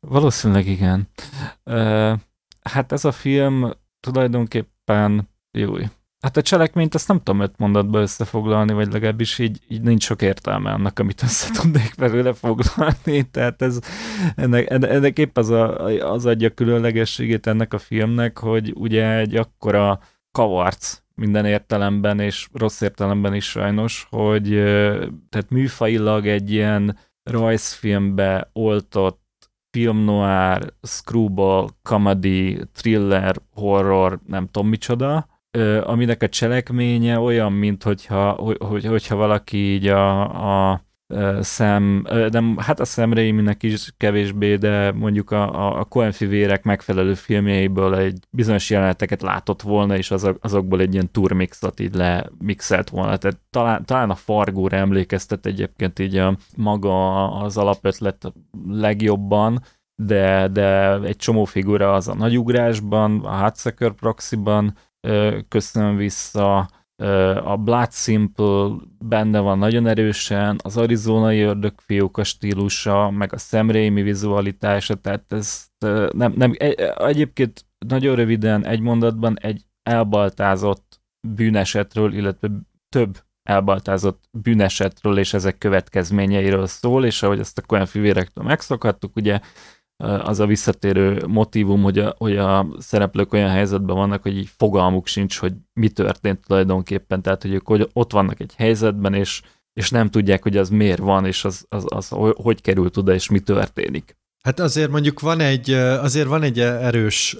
Valószínűleg igen. Uh, hát ez a film tulajdonképpen jó. Hát a cselekményt azt nem tudom öt mondatba összefoglalni, vagy legalábbis így, így nincs sok értelme annak, amit össze tudnék belőle foglalni, tehát ez, ennek, ennek épp az, a, az adja különlegességét ennek a filmnek, hogy ugye egy akkora kavarc minden értelemben, és rossz értelemben is sajnos, hogy tehát műfajilag egy ilyen rajzfilmbe oltott film noir, screwball, comedy, thriller, horror, nem tudom micsoda, aminek a cselekménye olyan, mint hogyha, hogy, hogyha valaki így a, a Sam, nem, hát a Sam Raiminek is kevésbé, de mondjuk a, a Coen fivérek megfelelő filmjeiből egy bizonyos jeleneteket látott volna, és azok, azokból egy ilyen turmixot így lemixelt volna. Tehát talán, talán a Fargóra emlékeztet egyébként így a maga az alapötlet legjobban, de, de egy csomó figura az a Nagyugrásban, a Hatsucker Proxyban, köszönöm vissza, a Blood Simple benne van nagyon erősen, az arizonai ördögfióka stílusa, meg a Sam Raimi vizualitása, tehát ezt nem, nem, egy, egyébként nagyon röviden, egy mondatban egy elbaltázott bűnesetről, illetve több elbaltázott bűnesetről és ezek következményeiről szól, és ahogy ezt a Coen fivérektől megszokhattuk, ugye az a visszatérő motívum, hogy a, hogy a szereplők olyan helyzetben vannak, hogy így fogalmuk sincs, hogy mi történt tulajdonképpen, tehát hogy ők ott vannak egy helyzetben, és, és nem tudják, hogy az miért van, és az, az, az hogy került oda, és mi történik. Hát azért mondjuk van egy, azért van egy erős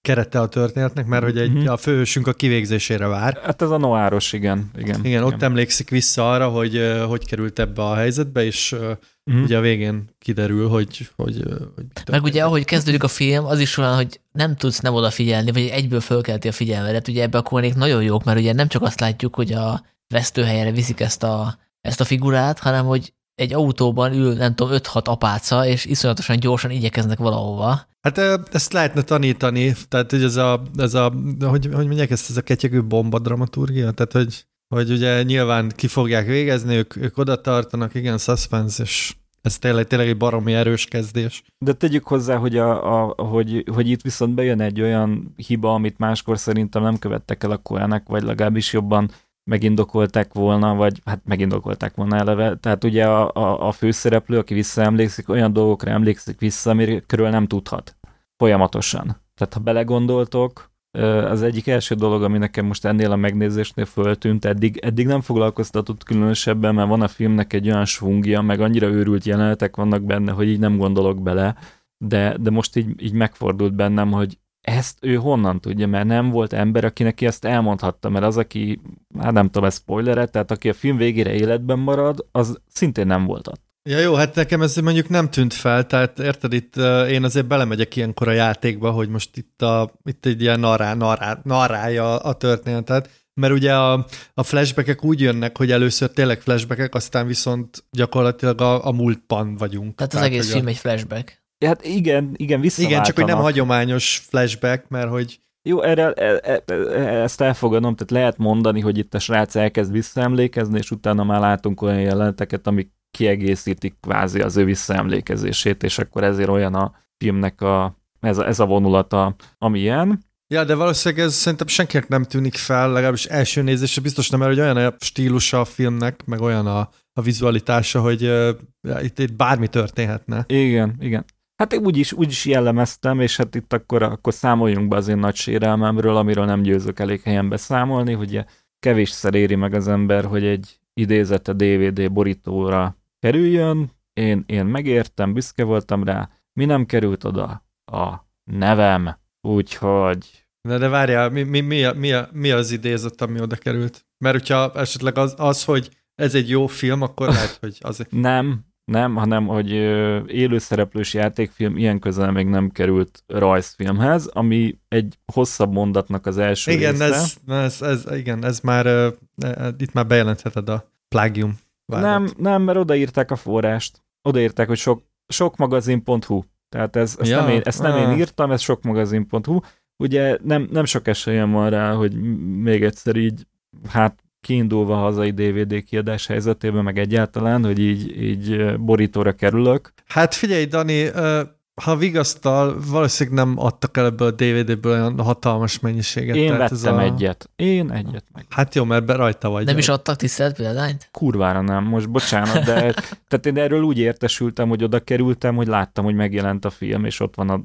kerete a történetnek, mert hogy egy, mm-hmm. a főhősünk a kivégzésére vár. Hát ez a noáros, igen. Igen, igen, igen. Ott emlékszik vissza arra, hogy hogy került ebbe a helyzetbe, és mm-hmm. ugye a végén kiderül, hogy... hogy, hogy meg ugye ahogy kezdődik a film, az is olyan, hogy nem tudsz nem odafigyelni, vagy egyből fölkelti a figyelmedet. Ugye ebbe a Coenék nagyon jók, mert ugye nem csak azt látjuk, hogy a vesztőhelyre viszik ezt a, ezt a figurát, hanem hogy egy autóban ül, nem tudom, öt-hat apáca, és iszonyatosan gyorsan igyekeznek valahova. Hát ezt lehetne tanítani, tehát hogy ez a, ez a hogy, hogy mondják ezt, ez a ketyegő bomba dramaturgia, tehát hogy, hogy ugye nyilván ki fogják végezni, ők, ők oda tartanak, igen, suspense, és ez tényleg, tényleg egy baromi erős kezdés. De tegyük hozzá, hogy, a, a, hogy, hogy itt viszont bejön egy olyan hiba, amit máskor szerintem nem követtek el a Coenek, vagy legalábbis jobban megindokolták volna, vagy hát megindokolták volna eleve. Tehát ugye a, a, a főszereplő, aki visszaemlékszik, olyan dolgokra emlékszik vissza, amiről nem tudhat folyamatosan. Tehát ha belegondoltok, az egyik első dolog, ami nekem most ennél a megnézésnél föltűnt, eddig, eddig nem foglalkoztatott különösebben, mert van a filmnek egy olyan svungja, meg annyira őrült jelenetek vannak benne, hogy így nem gondolok bele, de, de most így, így megfordult bennem, hogy ezt ő honnan tudja, mert nem volt ember, aki neki ezt elmondhatta, mert az, aki, hát nem tudom, ez spoiler, tehát aki a film végére életben marad, az szintén nem volt ott. Ja jó, hát nekem ez mondjuk nem tűnt fel, tehát érted, itt én azért belemegyek ilyenkor a játékba, hogy most itt, a, itt egy ilyen narrá, narrá, narrája a történetet, mert ugye a, a flashbackek úgy jönnek, hogy először tényleg flashbackek, aztán viszont gyakorlatilag a, a múltban vagyunk. Tehát az, tehát az egész film a... egy flashback. Hát igen, igen, visszaváltanak. Igen, csak hogy nem hagyományos flashback, mert hogy... Jó, erre e, e, ezt elfogadom, tehát lehet mondani, hogy itt a srác elkezd visszaemlékezni, és utána már látunk olyan jeleneteket, amik kiegészítik kvázi az ő visszaemlékezését, és akkor ezért olyan a filmnek a, ez, a, ez a vonulata, amilyen. Ja, de valószínűleg ez szerintem senkinek nem tűnik fel, legalábbis első nézésre biztos nem, mert hogy olyan a stílusa a filmnek, meg olyan a, a vizualitása, hogy uh, itt, itt bármi történhetne. Igen, igen. Hát úgy is, úgy is jellemeztem, és hát itt akkor, akkor számoljunk be az én nagy sérelmemről, amiről nem győzök elég helyen beszámolni, hogy kevésszer éri meg az ember, hogy egy idézet a dé vé dé borítóra kerüljön, én, én megértem, büszke voltam rá, mi nem került oda? A nevem, úgyhogy... Na de várjál, mi, mi, mi, mi, mi az idézet, ami oda került? Mert hogyha esetleg az, az hogy ez egy jó film, akkor lehet, hogy az... Nem, nem, hanem, hogy élőszereplős játékfilm ilyen közel még nem került rajzfilmhez, ami egy hosszabb mondatnak az első igen, része. Ez, ez, ez, igen, ez már, itt már bejelentheted a plágium várat. Nem, nem, mert odaírták a forrást. Odaírták, hogy sok, sokmagazin pont hu. Tehát ez, ezt, ja, nem, én, ezt nem én írtam, ez sokmagazin pont hu. Ugye nem, nem sok esélyem van rá, hogy még egyszer így, hát kiindulva hazai dé vé dé kiadás helyzetében, meg egyáltalán, hogy így, így borítóra kerülök. Hát figyelj, Dani, ha vigasztal, valószínűleg nem adtak el ebből a dé vé déből olyan hatalmas mennyiséget. Én tehát vettem a... egyet. Én egyet meg. Hát jó, mert rajta vagy. Nem el. Is adtak tisztelt példányt? Kurvára nem, most bocsánat, de tehát én erről úgy értesültem, hogy oda kerültem, hogy láttam, hogy megjelent a film, és ott van a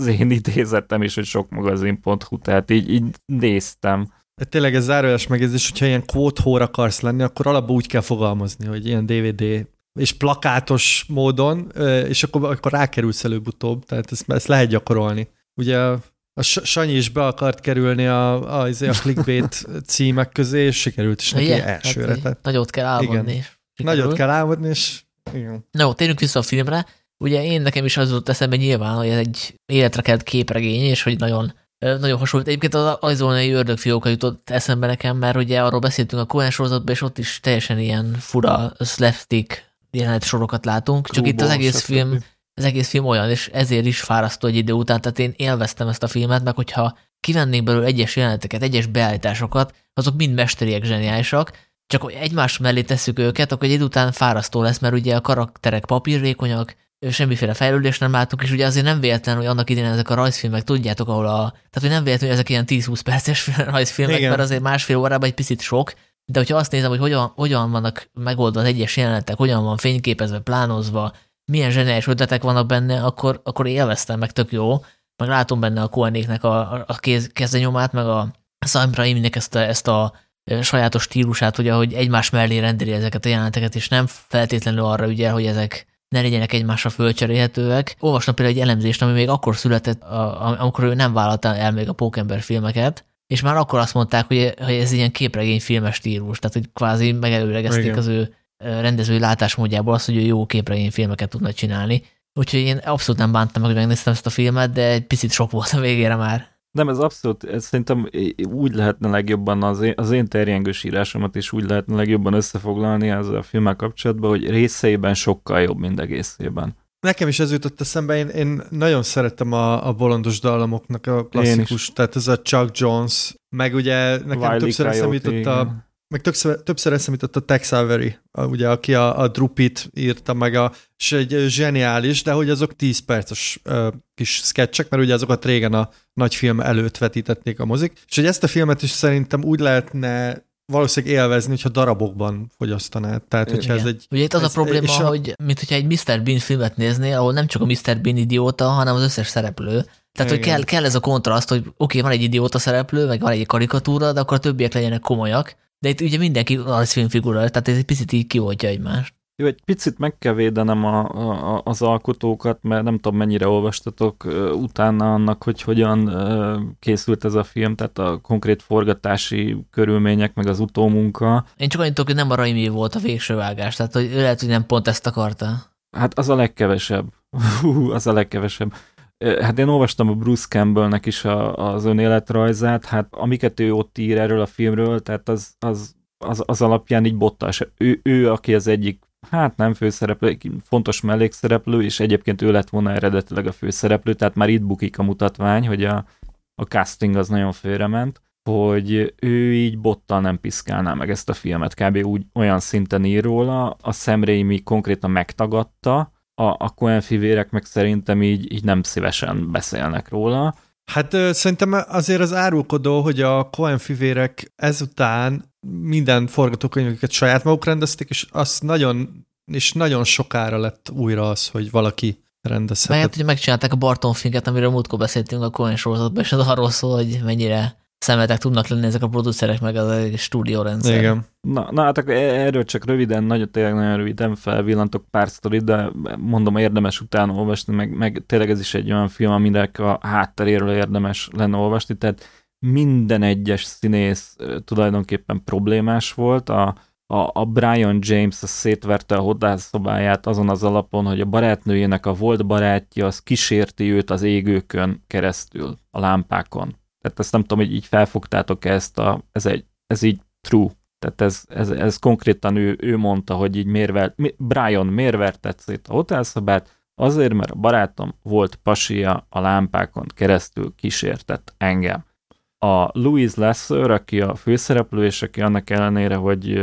az én idézetem is, hogy sokmagazin pont hu, tehát így, így néztem. Tényleg ez zárójeles megjegyzés, hogyha ilyen kvóthór akarsz lenni, akkor alapból úgy kell fogalmazni, hogy ilyen dé vé dé és plakátos módon, és akkor, akkor rákerülsz előbb-utóbb, tehát ezt, ezt lehet gyakorolni. Ugye a Sanyi is be akart kerülni a, a, a clickbait címek közé, és sikerült is neki ilyen, elsőre. Hát, nagyot kell álmodni. Igen. Nagyot kell álmodni, és igen. Na jó, térjünk vissza a filmre. Ugye én nekem is az volt eszembe nyilván, hogy ez egy életre kelt képregény, és hogy nagyon, nagyon hasonlít. Egyébként az arizonai ördögfióka jutott eszembe nekem, mert ugye arról beszéltünk a Coen sorozatban, és ott is teljesen ilyen fura slapstick jelenet sorokat látunk, csak Kúból, itt az egész film, az egész film olyan, és ezért is fárasztó egy idő után, tehát én élveztem ezt a filmet, meg hogyha kivennénk belőle egyes jeleneteket, egyes beállításokat, azok mind mesteriek, zseniálisak, csak egymás mellé tesszük őket, akkor egy idő után fárasztó lesz, mert ugye a karakterek papírvékonyak, semmiféle fejlődést nem látunk, és ugye azért nem véletlen, hogy annak idén ezek a rajzfilmek, tudjátok, ahol a... Tehát, hogy nem véletlen, hogy ezek ilyen tíz-húsz perces rajzfilmek, igen, mert azért másfél órában egy picit sok, de hogyha azt nézem, hogy hogyan, hogyan vannak megoldva az egyes jelenetek, hogyan van fényképezve, plánozva, milyen zseniális ötletek vannak benne, akkor, akkor élveztem, meg tök jó, meg látom benne a Coenéknek a, a kéz, kezdenyomát, meg a Sam Raiminek ezt a, ezt a sajátos stílusát, hogy ahogy egymás mellé rendeli ezeket a jeleneteket, és nem feltétlenül arra ügyel, hogy ezek ne legyenek egymásra fölcserélhetőek. Olvastam például egy elemzést, ami még akkor született, amikor ő nem vállalta el még a Pókember filmeket, és már akkor azt mondták, hogy ez ilyen képregény filmes stílus, tehát hogy kvázi megelőlegezték, igen, az ő rendezői látásmódjából azt, hogy ő jó képregény filmeket tudna csinálni. Úgyhogy én abszolút nem bántam meg, hogy megnéztem ezt a filmet, de egy picit sok volt a végére már. Nem, ez abszolút, ez szerintem úgy lehetne legjobban az én, az én terjengős írásomat is úgy lehetne legjobban összefoglalni ezzel a filmmel kapcsolatban, hogy részeiben sokkal jobb, mint egészében. Nekem is ez jutott eszembe, én, én nagyon szerettem a, a bolondos dallamoknak a klasszikus, tehát ez a Chuck Jones, meg ugye nekem Wiley többször eszembe jutott a, meg többször, többször eszembe jutott a Tex Avery, a, ugye, aki a, a Drupit írta, meg a, és egy zseniális, de hogy azok tíz perces uh, kis sketchek, mert ugye azokat régen a nagy film előtt vetítették a mozik, és hogy ezt a filmet is szerintem úgy lehetne valószínűleg élvezni, hogyha darabokban fogyasztanád. Tehát, hogyha igen, ez egy... Ugye itt az ez, a probléma, a... hogy mint hogyha egy miszter Bean filmet néznél, ahol nem csak a miszter Bean idióta, hanem az összes szereplő. Tehát, igen, hogy kell, kell ez a kontraszt, hogy oké, okay, van egy idióta szereplő, meg van egy karikatúra, de akkor a többiek legyenek komolyak. De itt ugye mindenki az filmfigura, tehát ez egy picit így kioltja egymást. Jó, egy picit meg kell védenem a, a, az alkotókat, mert nem tudom, mennyire olvastatok utána annak, hogy hogyan készült ez a film, tehát a konkrét forgatási körülmények, meg az utómunka. Én csak annyit tudok, hogy nem a Raimi volt a végső vágás, tehát hogy ő lehet, hogy nem pont ezt akarta. Hát az a legkevesebb. Hú, az a legkevesebb. Hát én olvastam a Bruce Campbellnek is a, az önéletrajzát, hát amiket ő ott ír erről a filmről, tehát az, az, az, az alapján így bottás. Ő, ő, aki az egyik, hát nem főszereplő, fontos mellékszereplő, és egyébként ő lett volna eredetileg a főszereplő, tehát már itt bukik a mutatvány, hogy a, a casting az nagyon félrement, hogy ő így bottal nem piszkálná meg ezt a filmet, kb. Úgy olyan szinten ír róla, a Sam Raimi konkrétan megtagadta, a, a Coen fivérek meg szerintem így, így nem szívesen beszélnek róla. Hát szerintem azért az árulkodó, hogy a Coen fivérek ezután minden forgatókönyvüket saját maguk rendezték, és az nagyon, és nagyon sokára lett újra az, hogy valaki rendezhetett. Mert ugye megcsinálták a Barton Finket, amiről múltkor beszéltünk a Coen sorozatban, és az arról szól, hogy mennyire szemetek tudnak lenni ezek a producerek, meg az egy stúdiórendszer. Igen. Na, na hát akkor erről csak röviden, nagyon tényleg nagyon röviden felvillantok pár sztorit, de mondom, érdemes utána olvasni, meg, meg tényleg ez is egy olyan film, aminek a hátteréről érdemes lenne olvasni, tehát minden egyes színész tulajdonképpen problémás volt, a, a, a Brian James az szétverte a hotelszobáját azon az alapon, hogy a barátnőjének a volt barátja az kísérti őt az égőkön keresztül, a lámpákon. Tehát ezt nem tudom, hogy így felfogtátok ezt a, ez, egy, ez így true. Tehát ez, ez, ez konkrétan ő, ő mondta, hogy így mérvelt, mi, Brian mérvertett szét a hotelszobát, azért, mert a barátom volt pasia, a lámpákon keresztül kísértett engem. A Louise Lasser, aki a főszereplő, és aki annak ellenére, hogy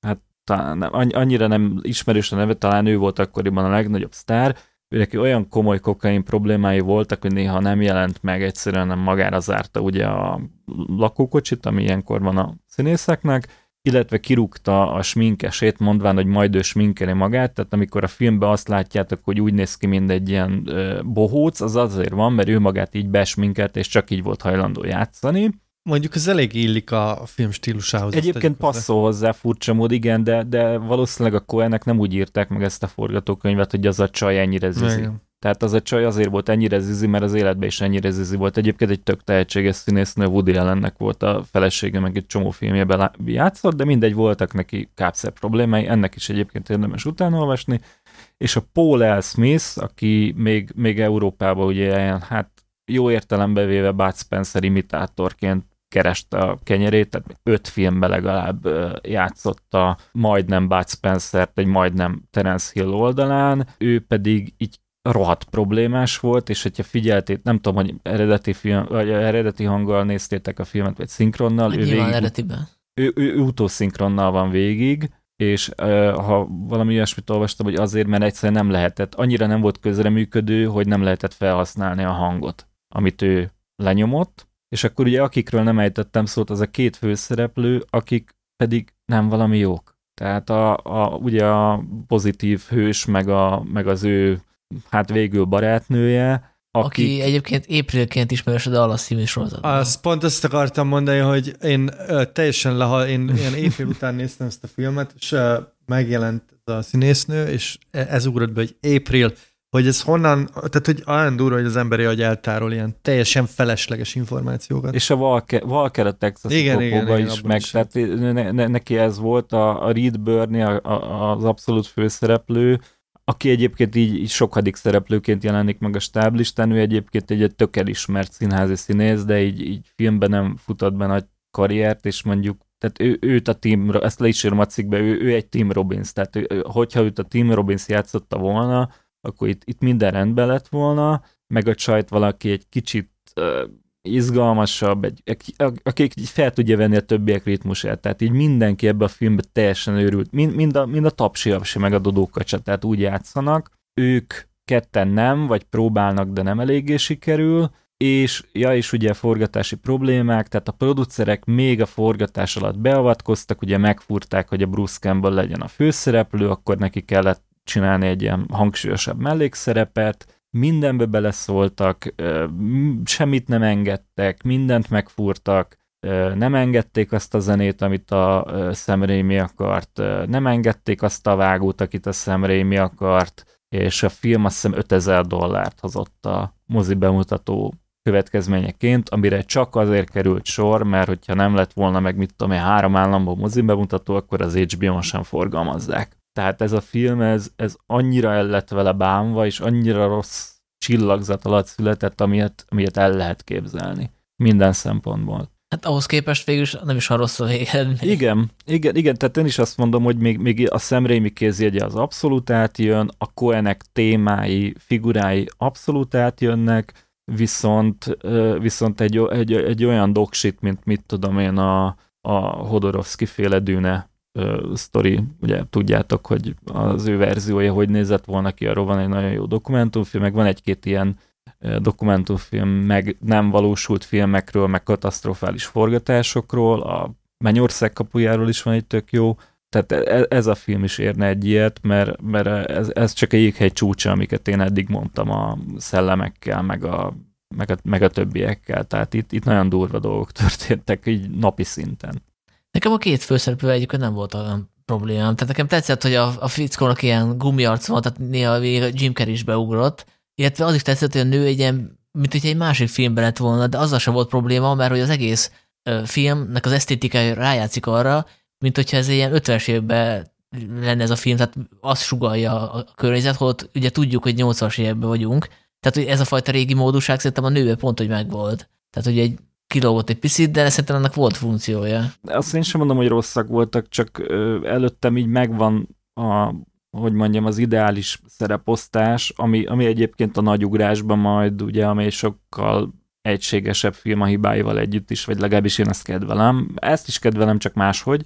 hát talán nem, annyira nem ismerős a neve, talán ő volt akkoriban a legnagyobb sztár, őneki olyan komoly kokain problémái voltak, hogy néha nem jelent meg, egyszerűen nem magára zárta ugye a lakókocsit, ami ilyenkor van a színészeknek, illetve kirúgta a sminkesét, mondván, hogy majd ő sminkeli magát, tehát amikor a filmben azt látjátok, hogy úgy néz ki, mint egy ilyen bohóc, az azért van, mert ő magát így besminkelt, és csak így volt hajlandó játszani. Mondjuk ez elég illik a film stílusához. Egyébként passzol hozzá furcsa mód, igen, de, de valószínűleg a Coennek nem úgy írták meg ezt a forgatókönyvet, hogy az a csaj ennyire zizi. Igen. Tehát az a csaj azért volt ennyire zizi, mert az életben is ennyire zizi volt. Egyébként egy tök tehetséges színésznő, Woody Allennek volt a felesége, meg egy csomó filmjében játszott, de mindegy, voltak neki kápszer problémái, ennek is egyébként érdemes utánolvasni. És a Paul L. Smith, aki még, még Európában ugye, hát jó értelemben véve Bud Spencer imitátorként kereste a kenyerét, tehát öt filmben legalább játszotta majdnem Bud Spencert, egy majdnem Terence Hill oldalán, ő pedig így rohadt problémás volt, és hogyha figyeltét, nem tudom, hogy eredeti, film, vagy eredeti hanggal néztétek a filmet, vagy szinkronnal. Hát ő végig, eredetiben. Ő, ő, ő utószinkronnal van végig, és uh, ha valami olyasmit olvastam, hogy azért, mert egyszerűen nem lehetett, annyira nem volt közreműködő, hogy nem lehetett felhasználni a hangot, amit ő lenyomott, és akkor ugye akikről nem ejtettem szót, az a két főszereplő, akik pedig nem valami jók. Tehát a, a, ugye a pozitív hős, meg, a, meg az ő hát végül barátnője, akik... aki egyébként Aprilként ismerős a Dallas című sorozatban. Azt pont ezt akartam mondani, hogy én uh, teljesen lehal, én ilyen April után néztem ezt a filmet, és uh, megjelent a színésznő, és ez ugrott be, hogy April, hogy ez honnan, tehát hogy olyan durva, hogy az emberi agy eltárol ilyen teljesen felesleges információkat. És a Walker, Walker a Texas-i kopóba is meg, is tehát ne, ne, neki ez volt, a, a Reed Birney, a, a, az abszolút főszereplő, aki egyébként így, így sokadik szereplőként jelenik meg a stáblistán, ő egyébként egy tök elismert színházi színész, de így, így filmben nem futott be nagy karriert, és mondjuk, tehát ő, őt a Tim, ezt le is írom a cikkbe, ő, ő egy Tim Robbins, tehát ő, hogyha őt a Tim Robbins játszotta volna, akkor itt, itt minden rendben lett volna, meg a csajt valaki egy kicsit uh, izgalmasabb, egy, akik fel tudja venni a többiek ritmusát. Tehát így mindenki ebbe a filmbe teljesen őrült. Mind, mind a, mind a tapsi-apsi meg a dodókacsa, tehát úgy játszanak. Ők ketten nem, vagy próbálnak, de nem eléggé sikerül, és ja, és ugye forgatási problémák, tehát a producerek még a forgatás alatt beavatkoztak, ugye megfúrták, hogy a Bruce Campbell legyen a főszereplő, akkor neki kellett csinálni egy ilyen hangsúlyosabb mellékszerepet, mindenbe beleszóltak, semmit nem engedtek, mindent megfúrtak, nem engedték azt a zenét, amit a Sam Raimi akart, nem engedték azt a vágót, akit a Sam Raimi akart, és a film azt hiszem ötezer dollárt hozott a mozi bemutató következményeként, amire csak azért került sor, mert hogyha nem lett volna meg mit tudom én három államban mozi bemutató, akkor az há bé ó-n sem forgalmazzák. Tehát ez a film, ez, ez annyira el lett vele bánva, és annyira rossz csillagzat alatt született, amilyet, amilyet el lehet képzelni. Minden szempontból. Hát ahhoz képest végül is nem is a rossz a végén. Igen, igen, igen, tehát én is azt mondom, hogy még, még a Sam Raimi kézjegye az abszolút átjön, a Coenek témái, figurái abszolút átjönnek, viszont, viszont egy, egy, egy olyan dogshit, mint mit tudom én, a, a Hodorowski féle Dűne sztori, ugye tudjátok, hogy az ő verziója hogy nézett volna ki, arról van egy nagyon jó dokumentumfilm, meg van egy-két ilyen dokumentumfilm, meg nem valósult filmekről, meg katasztrofális forgatásokról, a Mennyország kapujáról is van egy tök jó, tehát ez a film is érne egy ilyet, mert, mert ez, ez csak egy jéghegy csúcsa, amiket én eddig mondtam a szellemekkel, meg a, meg a, meg a többiekkel, tehát itt, itt nagyon durva dolgok történtek, így napi szinten. Nekem a két főszereplő egyébként nem volt olyan problémám. Tehát nekem tetszett, hogy a, a fickónak ilyen gumiarc van, tehát néha végig Jim Carrey is beugrott, illetve az is tetszett, hogy a nő egy ilyen, mint hogyha egy másik filmben lett volna, de azzal sem volt probléma, mert hogy az egész filmnek az esztétikája rájátszik arra, mint hogyha ez ilyen ötvenes évben lenne ez a film, tehát azt sugallja a környezet, hogy ugye tudjuk, hogy nyolcvanas években vagyunk, tehát hogy ez a fajta régi módúság szerintem a nőben pont, hogy megvolt. Tehát hogy egy kilógott egy picit, de szerintem annak volt funkciója. Azt én sem mondom, hogy rosszak voltak, csak előttem így megvan a, hogy mondjam, az ideális szereposztás, ami, ami egyébként a nagy ugrásban majd, ugye, amely sokkal egységesebb film a hibáival együtt is, vagy legalábbis én ezt kedvelem. Ezt is kedvelem, csak máshogy.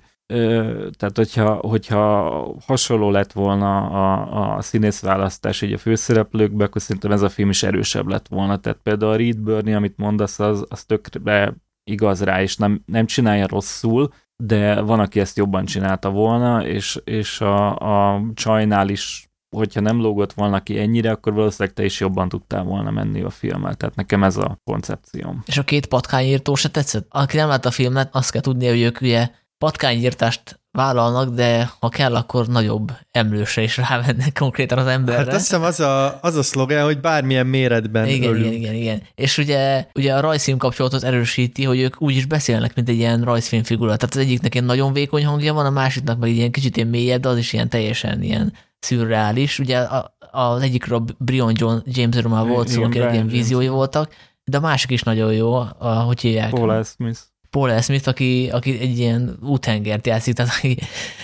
Tehát, hogyha, hogyha hasonló lett volna a, a színészválasztás így a főszereplőkbe, akkor szerintem ez a film is erősebb lett volna. Tehát például a Reed Birnie, amit mondasz, az, az tökre igaz rá, és nem, nem csinálja rosszul, de van, aki ezt jobban csinálta volna, és, és a, a csajnál is, hogyha nem lógott volna ki ennyire, akkor valószínűleg te is jobban tudtál volna menni a filmmel. Tehát nekem ez a koncepcióm. És a két patkányírtó se tetszett? Aki nem látta a filmet, azt kell tudnia, hogy ők ugye patkányírtást vállalnak, de ha kell, akkor nagyobb emlősre is rámennek konkrétan az emberre. Hát azt hiszem az a, az a szlogán, hogy bármilyen méretben igen, ölünk. Igen, igen, igen. És ugye, ugye a rajzfilm kapcsolatot erősíti, hogy ők úgy is beszélnek, mint egy ilyen rajzfilm figura. Tehát az egyiknek ilyen nagyon vékony hangja van, a másiknak meg ilyen kicsit ilyen mélyebb, de az is ilyen teljesen ilyen szürreális. Ugye a, az egyikről Brion John Jamesről már volt szó, akinek ilyen víziói voltak, de a másik is nagyon jó, a, hogy hívják? Paul Smith. Paul Smith, aki, aki egy ilyen úthengert játszik, tehát aki,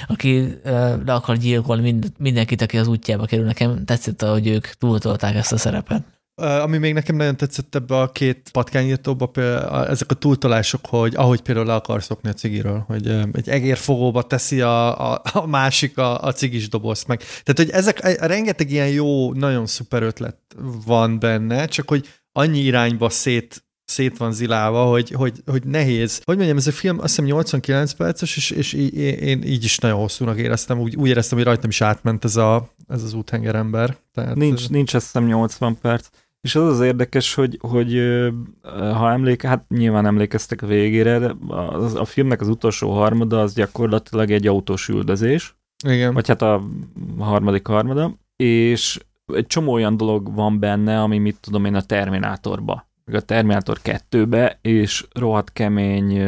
aki le akar gyilkolni mind, mindenkit, aki az útjába kerül. Nekem tetszett, hogy ők túltolták ezt a szerepet. Ami még nekem nagyon tetszett ebbe a két patkányírtóba, ezek a túltolások, hogy ahogy például le akar szokni a cigiről, hogy egy egérfogóba teszi a, a, a másik a, a cigis dobozt meg. Tehát, hogy ezek rengeteg ilyen jó, nagyon szuper ötlet van benne, csak hogy annyi irányba szét szét van zilálva, hogy, hogy, hogy nehéz. Hogy mondjam, ez a film azt hiszem nyolcvankilenc perces, és, és í, én így is nagyon hosszúnak éreztem, úgy, úgy éreztem, hogy rajtam is átment ez, a, ez az úthengerember. Tehát... Nincs, nincs azt hiszem nyolcvan perc. És az az érdekes, hogy, hogy ha emléke, hát nyilván emlékeztek a végére, de az, a filmnek az utolsó harmada az gyakorlatilag egy autós üldözés. Igen. Vagy hát a harmadik harmada. És egy csomó olyan dolog van benne, ami mit tudom én a Terminátorba, a Terminátor kettőbe, és rohadt kemény,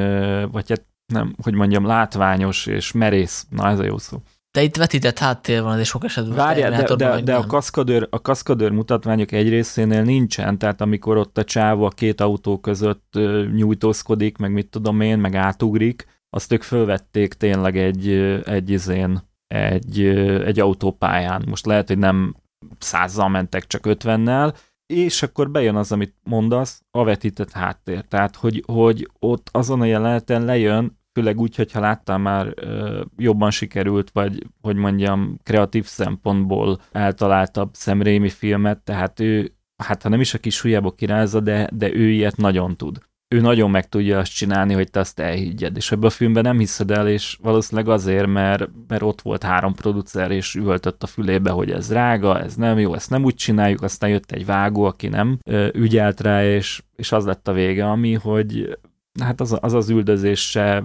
vagy hát nem, hogy mondjam, látványos és merész. Na, ez a jó szó. De itt vetített háttér van, és sok esetben várjál, de, de, de a, kaszkadőr, a kaszkadőr mutatványok egy részénél nincsen, tehát amikor ott a csávó a két autó között nyújtózkodik, meg mit tudom én, meg átugrik, azt ők fölvették tényleg egy, egy izén, egy, egy autópályán. Most lehet, hogy nem százzal mentek, csak ötvennel, és akkor bejön az, amit mondasz, a vetített háttér. Tehát, hogy, hogy ott azon a jeleneten lejön, főleg úgy, hogyha láttál már ö, jobban sikerült, vagy, hogy mondjam, kreatív szempontból eltaláltabb Sam Raimi filmet, tehát ő, hát ha nem is a kis ujjába kirázza, de, de ő ilyet nagyon tud. Ő nagyon meg tudja azt csinálni, hogy te azt elhiggyed. És ebben a filmben nem hiszed el, és valószínűleg azért, mert, mert ott volt három producer, és üvöltött a fülébe, hogy ez drága, ez nem jó, ezt nem úgy csináljuk, aztán jött egy vágó, aki nem ügyelt rá, és, és az lett a vége, ami, hogy hát az az, az üldözés se,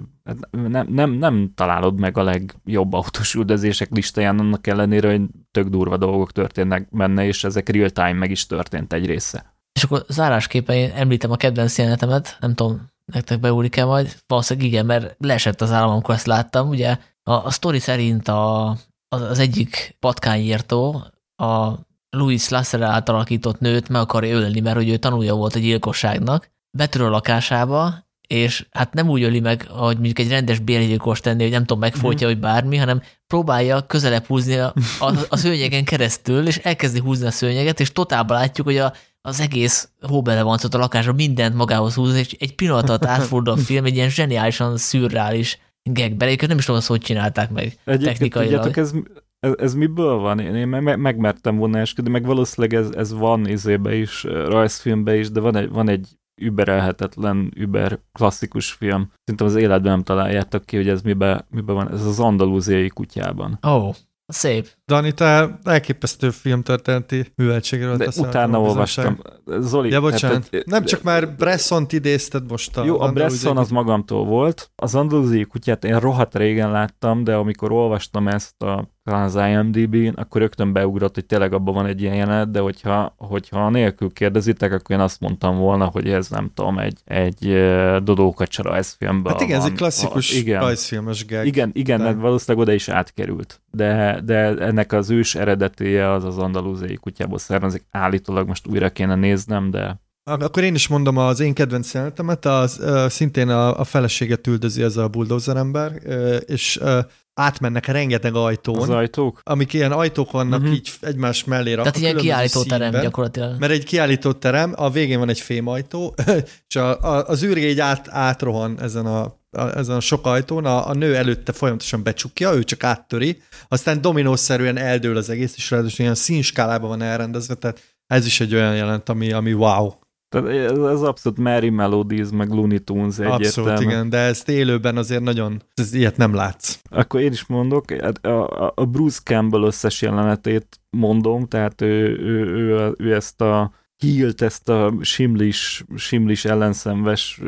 nem, nem, nem találod meg a legjobb autós üldözések listáján, annak ellenére, hogy tök durva dolgok történnek benne, és ezek real time meg is történt egy része. És akkor zárásképpen én említem a kedvenc jelenetemet, nem tudom, nektek beúlik-e majd, valószínűleg igen, mert leesett az állam, amikor ezt láttam, ugye a, a sztori szerint a, az, az egyik patkányírtó a Louis Lasser által alakított nőt meg akarja ölni, mert hogy ő tanulja volt a gyilkosságnak, betör a lakásába, és hát nem úgy öli meg, hogy mondjuk egy rendes bérgyilkos tenni, hogy nem tudom, megfojtja, mm. vagy bármi, hanem próbálja közelebb húzni a, a, a szőnyegen keresztül, és elkezdi húzni a szőnyeget, és totálban látjuk, hogy a az egész hóbelevancot a lakásra mindent magához húz, és egy pillanatot átfordul a film, egy ilyen zseniálisan szürreális gegben. Egyébként nem is tudom, hogy hogyan csinálták meg egyébként technikailag. Tudjátok, ez, ez, ez miből van? Én, én meg, megmertem volna esküdni, meg valószínűleg ez, ez van izébe is, rajzfilmbe is, de van egy, van egy überelhetetlen, über klasszikus film. Szerintem az életben nem találjátok ki, hogy ez miben mibe van. Ez az Andalúziai kutyában. Ó, oh. Szép. Dani, te elképesztő filmtörténeti műveltségről teszel. Utána olvastam. Zoli, ja, bocsánat. Hát, nem csak már Bressont idézted most. A jó, a Bresson az magamtól volt. Az Andalúziai kutyát én rohadt régen láttam, de amikor olvastam ezt a talán az I M D B-n, akkor rögtön beugrott, hogy tényleg abban van egy ilyen jelenet, de hogyha, hogyha nélkül kérdezitek, akkor én azt mondtam volna, hogy ez nem tudom, egy, egy dodókacsara ez filmben. Hát igen, van. Ez egy klasszikus rajzfilmes gag. Igen, igen, de... valószínűleg oda is átkerült. De, de ennek az ős eredetéje az az andalúziai kutyából származik. Állítólag most újra kéne néznem, de... Akkor én is mondom az én kedvenc jelenetemet, az, uh, szintén a, a feleséget üldözi ez a bulldozer ember, uh, és uh, átmennek rengeteg ajtón. Az ajtók? Amik ilyen ajtók vannak uh-huh. így egymás mellé rakva. Tehát ilyen kiállítóterem gyakorlatilag. Mert egy kiállítóterem, a végén van egy fémajtó, és a, a, az űrge így át, átrohan ezen a A, ezen a sok ajtón, a, a nő előtte folyamatosan becsukja, ő csak áttöri, aztán dominószerűen eldől az egész, és ráadásul ilyen színskálában van elrendezve, tehát ez is egy olyan jelent, ami, ami wow. Tehát ez, ez abszolút Merry Melodies, meg Looney Tunes egyértelmű. Abszolút, igen, de ezt élőben azért nagyon, ez, ilyet nem látsz. Akkor én is mondok, a, a Bruce Campbell összes jelenetét mondom, tehát ő, ő, ő, ő ezt a Hilt, ezt a simlis, simlis ellenszenves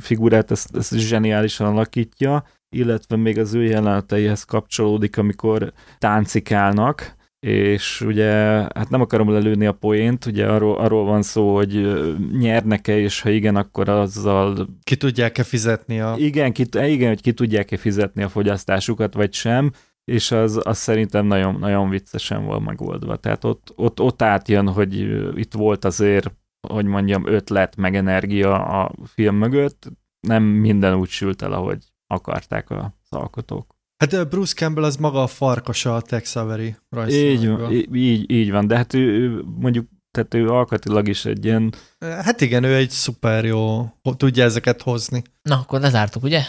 figurát, ezt, ezt zseniálisan alakítja, illetve még az ő jeleneteihez kapcsolódik, amikor táncikálnak, és ugye, hát nem akarom lelőni a poént, ugye arról, arról van szó, hogy nyernek-e, és ha igen, akkor azzal... Ki tudják-e fizetni a... Igen, ki, igen hogy ki tudják-e fizetni a fogyasztásukat, vagy sem, és az, az szerintem nagyon, nagyon viccesen van megoldva. Tehát ott, ott, ott átjön, hogy itt volt azért, hogy mondjam, ötlet meg energia a film mögött, nem minden úgy sült el, ahogy akarták az alkotók. Hát Bruce Campbell az maga a farkasa a Tex Avery rajzfilmekből. Így, így, így van, de hát ő, ő mondjuk, tehát ő alkatilag is egy ilyen... Hát igen, ő egy szuper jó, tudja ezeket hozni. Na, akkor lezártuk, ugye?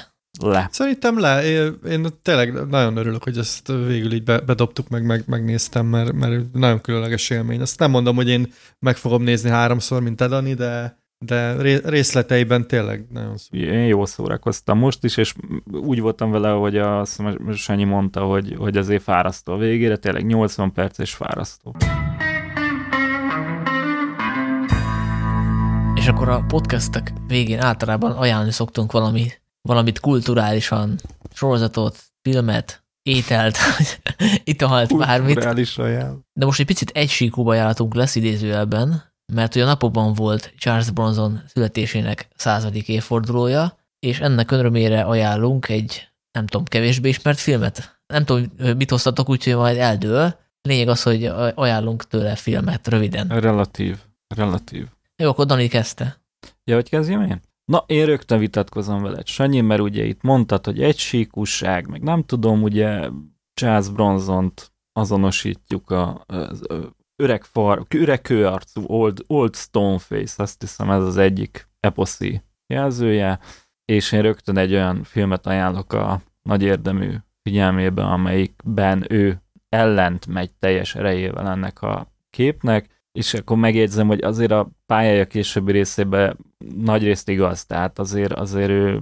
Le. Szerintem le. Én, én tényleg nagyon örülök, hogy ezt végül így be, bedobtuk, meg, meg megnéztem, mert, mert nagyon különleges élmény. Azt nem mondom, hogy én meg fogom nézni háromszor, mint te, Dani, de, de részleteiben tényleg nagyon szó. Én jól szórakoztam most is, és úgy voltam vele, hogy a Sanyi mondta, hogy, hogy azért fárasztó a végére, tényleg nyolcvan perc és fárasztó. És akkor a podcastek végén általában ajánlani szoktunk valami valamit kulturálisan, sorozatot, filmet, ételt, italt, bármit. De most egy picit egysíkúbb ajánlatunk lesz idézőjelben, mert ugye a napokban volt Charles Bronson születésének századik évfordulója, és ennek örömére ajánlunk egy, nem tudom, kevésbé ismert filmet. Nem tudom, mit hoztatok, úgyhogy majd eldől. Lényeg az, hogy ajánlunk tőle filmet, röviden. Relatív. Relatív. Jó, akkor Dani kezdte. Ja, hogy kezdjem én? Na, én rögtön vitatkozom veled, Sanyi, mert ugye itt mondtad, hogy egysíkúság, meg nem tudom, ugye Charles Bronsont azonosítjuk a, az öreg, far, öreg kőarcú, old, old stone face, azt hiszem ez az egyik eposzi jelzője, és én rögtön egy olyan filmet ajánlok a nagy érdemű figyelmébe, amelyikben ő ellent megy teljes erejével ennek a képnek, és akkor megjegyzem, hogy azért a pályája későbbi részében nagyrészt igaz, tehát azért, azért ő,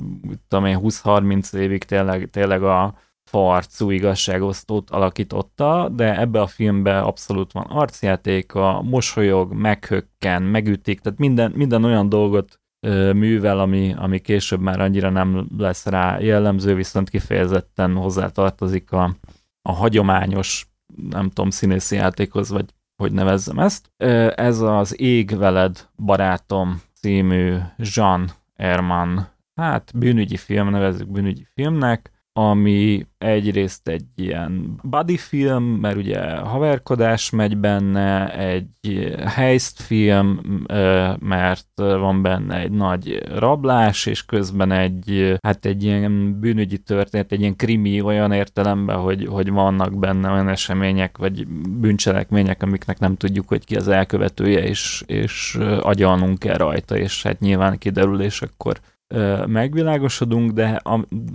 tudom én, húsz-harminc évig tényleg, tényleg a farcú igazságosztót alakította, de ebbe a filmben abszolút van arcjátéka, mosolyog, meghökken, megütik, tehát minden, minden olyan dolgot ö, művel, ami, ami később már annyira nem lesz rá jellemző, viszont kifejezetten hozzátartozik a, a hagyományos, nem tudom, színészi játékhoz, vagy hogy nevezzem ezt. Ez az Ég veled, barátom című Jean Erman, hát bűnügyi film, nevezzük bűnügyi filmnek, ami egyrészt egy ilyen buddy film, mert ugye haverkodás megy benne, egy heist film, mert van benne egy nagy rablás, és közben egy, hát egy ilyen bűnügyi történet, egy ilyen krimi olyan értelemben, hogy, hogy vannak benne olyan események, vagy bűncselekmények, amiknek nem tudjuk, hogy ki az elkövetője, és, és agyalnunk kell rajta, és hát nyilván kiderül, és akkor megvilágosodunk, de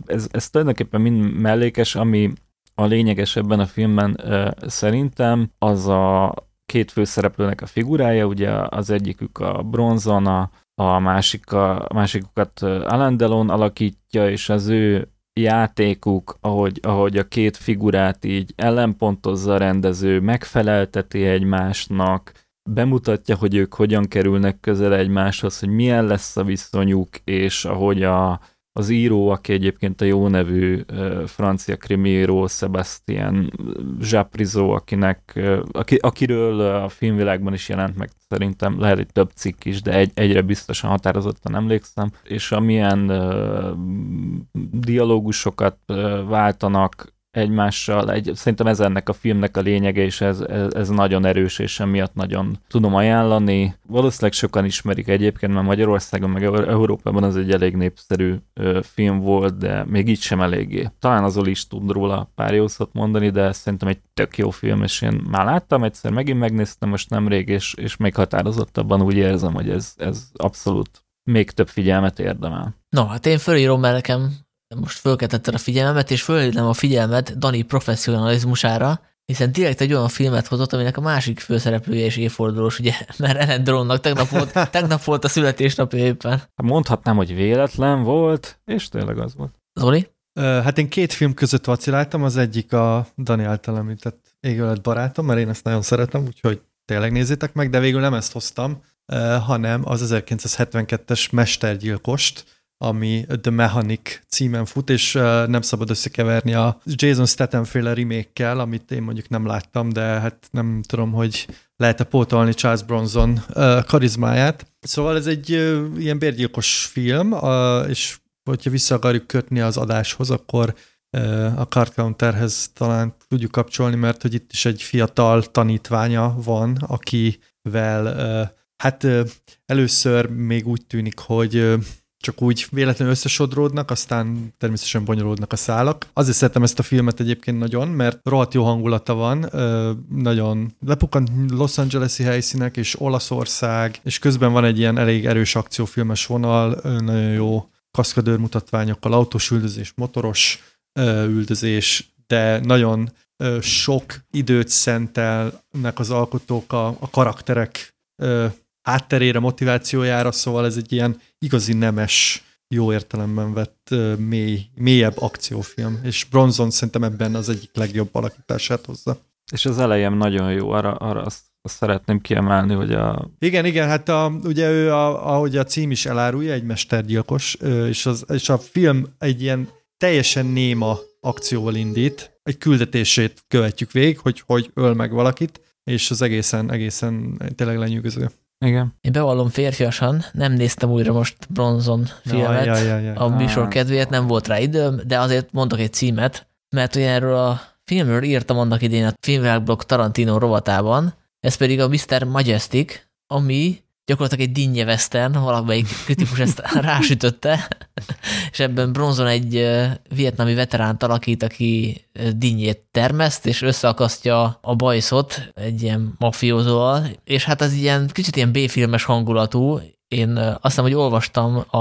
ez, ez tulajdonképpen mind mellékes, ami a lényeges ebben a filmben szerintem, az a két főszereplőnek a figurája, ugye az egyikük a Bronson, a, a, másik a másikukat Alain Delon alakítja, és az ő játékuk, ahogy, ahogy a két figurát így ellenpontozza a rendező, megfelelteti egymásnak, bemutatja, hogy ők hogyan kerülnek közel egymáshoz, hogy milyen lesz a viszonyuk, és ahogy a, a Az író, aki egyébként a jó nevű uh, francia krimiíró, Sébastien Japrizó, akinek, uh, aki, akiről a filmvilágban is jelent meg, szerintem lehet, hogy több cikk is, de egy, egyre biztosan határozottan emlékszem, és amilyen uh, dialógusokat uh, váltanak egymással, egy, szerintem ez ennek a filmnek a lényege, és ez, ez, ez nagyon erős, és emiatt nagyon tudom ajánlani. Valószínűleg sokan ismerik egyébként, mert Magyarországon, meg Európában az egy elég népszerű ö, film volt, de még így sem eléggé. Talán azon is tud róla pár jó szót mondani, de szerintem egy tök jó film, és én már láttam egyszer, megint megnéztem most nemrég, és, és még határozottabban úgy érzem, hogy ez, ez abszolút még több figyelmet érdemel. No, hát én fölírom, mert nekem most fölkeltetted a figyelmet, és fölhívnám a figyelmet Dani professzionalizmusára, hiszen direkt egy olyan filmet hozott, aminek a másik főszereplője is évfordulós, ugye, mert Ellen Drónnak tegnap volt, tegnap volt a születésnapja éppen. Mondhatnám, hogy véletlen volt, és tényleg az volt. Zoli? Hát én két film között vaciláltam, az egyik a Dani által említett Égölet barátom, mert én ezt nagyon szeretem, úgyhogy tényleg nézzétek meg, de végül nem ezt hoztam, hanem az ezerkilencszázhetvenkettes Mestergyilkost, ami The Mechanic címen fut, és nem szabad összekeverni a Jason Statham-féle remake-kel, amit én mondjuk nem láttam, de hát nem tudom, hogy lehet-e pótolni Charles Bronson karizmáját. Szóval ez egy ilyen bérgyilkos film, és hogyha vissza akarjuk kötni az adáshoz, akkor a Card Counterhez talán tudjuk kapcsolni, mert hogy itt is egy fiatal tanítványa van, akivel hát először még úgy tűnik, hogy csak úgy véletlenül összesodródnak, aztán természetesen bonyolódnak a szálak. Azért szeretem ezt a filmet egyébként nagyon, mert rohadt jó hangulata van, nagyon lepukkant Los Angeles-i helyszínek, és Olaszország, és közben van egy ilyen elég erős akciófilmes vonal, nagyon jó kaszkadőr mutatványokkal, autós üldözés, motoros üldözés, de nagyon sok időt szentelnek az alkotók a, a karakterek hátterére, motivációjára, szóval ez egy ilyen igazi nemes, jó értelemben vett uh, mély, mélyebb akciófilm, és Bronson szerintem ebben az egyik legjobb alakítását hozza. És az elején nagyon jó, arra, arra azt, azt szeretném kiemelni, hogy a... Igen, igen, hát a, ugye ő, a, ahogy a cím is elárulja, egy mestergyilkos, és, az, és a film egy ilyen teljesen néma akcióval indít, egy küldetését követjük végig, hogy hogy öl meg valakit, és az egészen, egészen tényleg lenyűgöző. Igen. Én bevallom férfiasan, nem néztem újra most Bronson filmet, ja, ja, ja, ja. a műsor kedvéért nem volt rá időm, de azért mondok egy címet, mert ugye erről a filmről írtam annak idén a Filmváglog Tarantino rovatában, ez pedig a miszter Majestic, ami gyakorlatilag egy dinnye western, valamelyik kritikus ezt rásütötte, és ebben Bronson egy vietnámi veteránt alakít, aki dinnyét termeszt, és összeakasztja a bajszot egy ilyen mafiózóval, és hát az ilyen kicsit ilyen B-filmes hangulatú. Én azt hiszem, hogy olvastam a,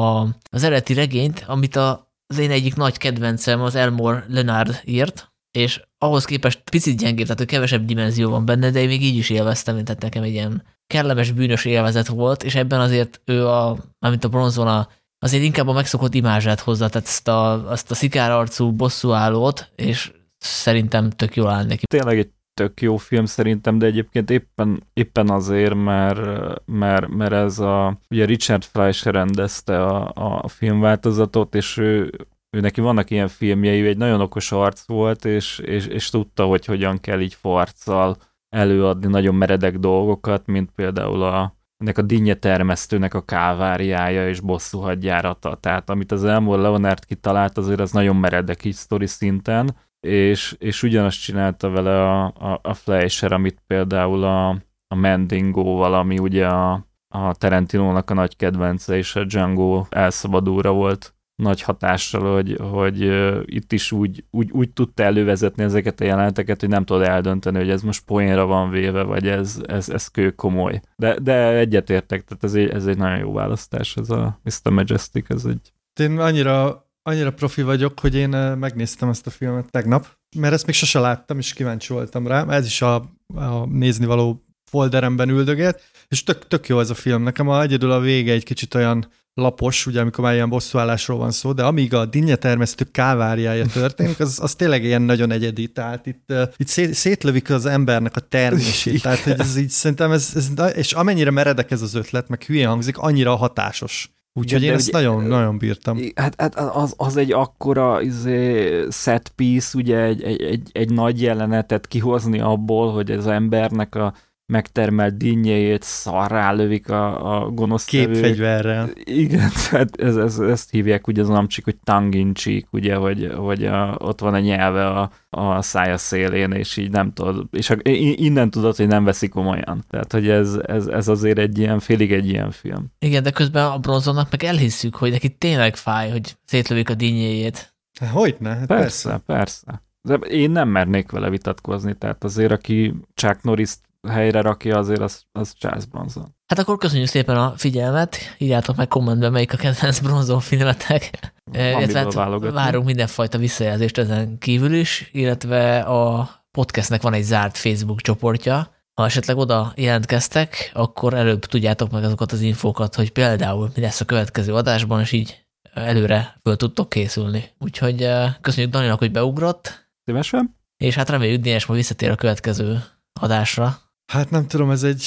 az eredeti regényt, amit a, az én egyik nagy kedvencem, az Elmore Leonard írt, és ahhoz képest picit gyengébb, tehát kevesebb dimenzió van benne, de én még így is élveztem, tehát nekem egy ilyen kellemes, bűnös élvezet volt, és ebben azért ő, a, mármint a Bronson, azért inkább a megszokott imázsát hozzá, tehát ezt a, azt a szikárarcú bosszúállót, és szerintem tök jól áll neki. Tényleg egy tök jó film szerintem, de egyébként éppen, éppen azért, mert, mert, mert ez a, ugye Richard Fleischer rendezte a, a filmváltozatot, és ő Ő neki vannak ilyen filmjei, egy nagyon okos arc volt, és, és, és tudta, hogy hogyan kell így farccal előadni nagyon meredek dolgokat, mint például a, ennek a dinnyetermesztőnek a káváriája és bosszúhadjárata. Tehát amit az Elmore Leonard kitalált, azért az nagyon meredek így sztori szinten, és, és ugyanazt csinálta vele a, a, a Fleischer, amit például a, a Mandingóval, ami ugye a, a Tarantinónak a nagy kedvence, és a Django elszabadulra volt nagy hatással, hogy, hogy uh, itt is úgy, úgy, úgy tudta elővezetni ezeket a jeleneteket, hogy nem tudod eldönteni, hogy ez most poénra van véve, vagy ez, ez, ez kőkomoly. De, de egyetértek, tehát ez egy, ez egy nagyon jó választás, ez a miszter Majestic, ez egy... Én annyira, annyira profi vagyok, hogy én megnéztem ezt a filmet tegnap, mert ezt még sose láttam, és kíváncsi voltam rá. Ez is a, a néznivaló folderemben üldögélt, és tök, tök jó ez a film. Nekem a, egyedül a vége egy kicsit olyan lapos, ugye, amikor már ilyen bosszúállásról van szó, de amíg a dinnyetermesztő káváriája történik, az, az tényleg ilyen nagyon egyedi, tehát itt, itt szét, szétlövik az embernek a termését, tehát hogy ez így szerintem, ez, ez, és amennyire meredek ez az ötlet, meg hülyén hangzik, annyira hatásos. Úgyhogy én ezt ugye, nagyon, nagyon bírtam. Hát, hát az, az egy akkora izé, set piece, ugye egy, egy, egy, egy nagy jelenetet kihozni abból, hogy az embernek a megtermelt dinnyéjét szarrá lövik a, a gonosztevők. Képfegyverrel. Igen, hát ez, ez, ezt hívják ugye az amcsik, hogy tongue in cheek, ugye, hogy, hogy a, ott van a nyelve a, a szája szélén, és így nem tudod, és a, innen tudod, hogy nem veszik komolyan. Tehát, hogy ez, ez, ez azért egy ilyen, félig egy ilyen film. Igen, de közben a Bronsonnak meg elhisszük, hogy neki tényleg fáj, hogy szétlövik a dinnyéjét. Hogyne? Hát persze, persze, persze. De én nem mernék vele vitatkozni, tehát azért, aki Chuck Norris-t helyre rakja, azért az, az Charles Bronson. Hát akkor köszönjük szépen a figyelmet, írjátok meg kommentben, melyik a kedvenc Bronson filmetek. Hát várunk mindenfajta visszajelzést ezen kívül is, illetve a podcastnek van egy zárt Facebook csoportja. Ha esetleg oda jelentkeztek, akkor előbb tudjátok meg azokat az infókat, hogy például mi lesz a következő adásban, és így előre föl tudtok készülni. Úgyhogy köszönjük Daninak, hogy beugrott. Szívesen. És hát reméljük, Dénes ma visszatér a következő adásra. Hát nem tudom, ez egy,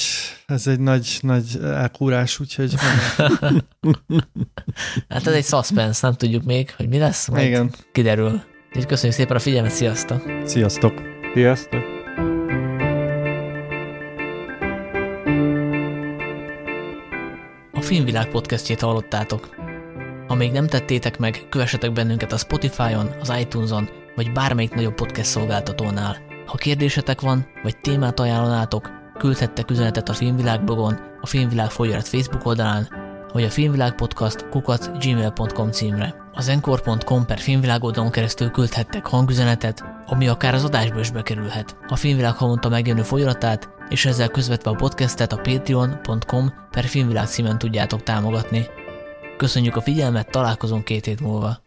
ez egy nagy, nagy elkúrás, úgyhogy... hát ez egy suspense, nem tudjuk még, hogy mi lesz, majd igen, kiderül. Úgyhogy köszönjük szépen a figyelmet, sziasztok! Sziasztok! Sziasztok! A Filmvilág podcastjét hallottátok. Ha még nem tettétek meg, kövessetek bennünket a Spotify-on, az iTunes-on, vagy bármelyik nagyobb podcast szolgáltatónál. Ha kérdésetek van, vagy témát ajánlanátok, küldhettek üzenetet a Filmvilág blogon, a Filmvilág folyarat Facebook oldalán, vagy a filmvilágpodcast kukac gmail pont com címre. Az encore pont com per Filmvilág oldalon keresztül küldhettek hangüzenetet, ami akár az adásba is bekerülhet. A Filmvilág havonta megjönő folyaratát, és ezzel közvetve a podcastet a patreon pont com per Filmvilág címen tudjátok támogatni. Köszönjük a figyelmet, találkozunk két hét múlva!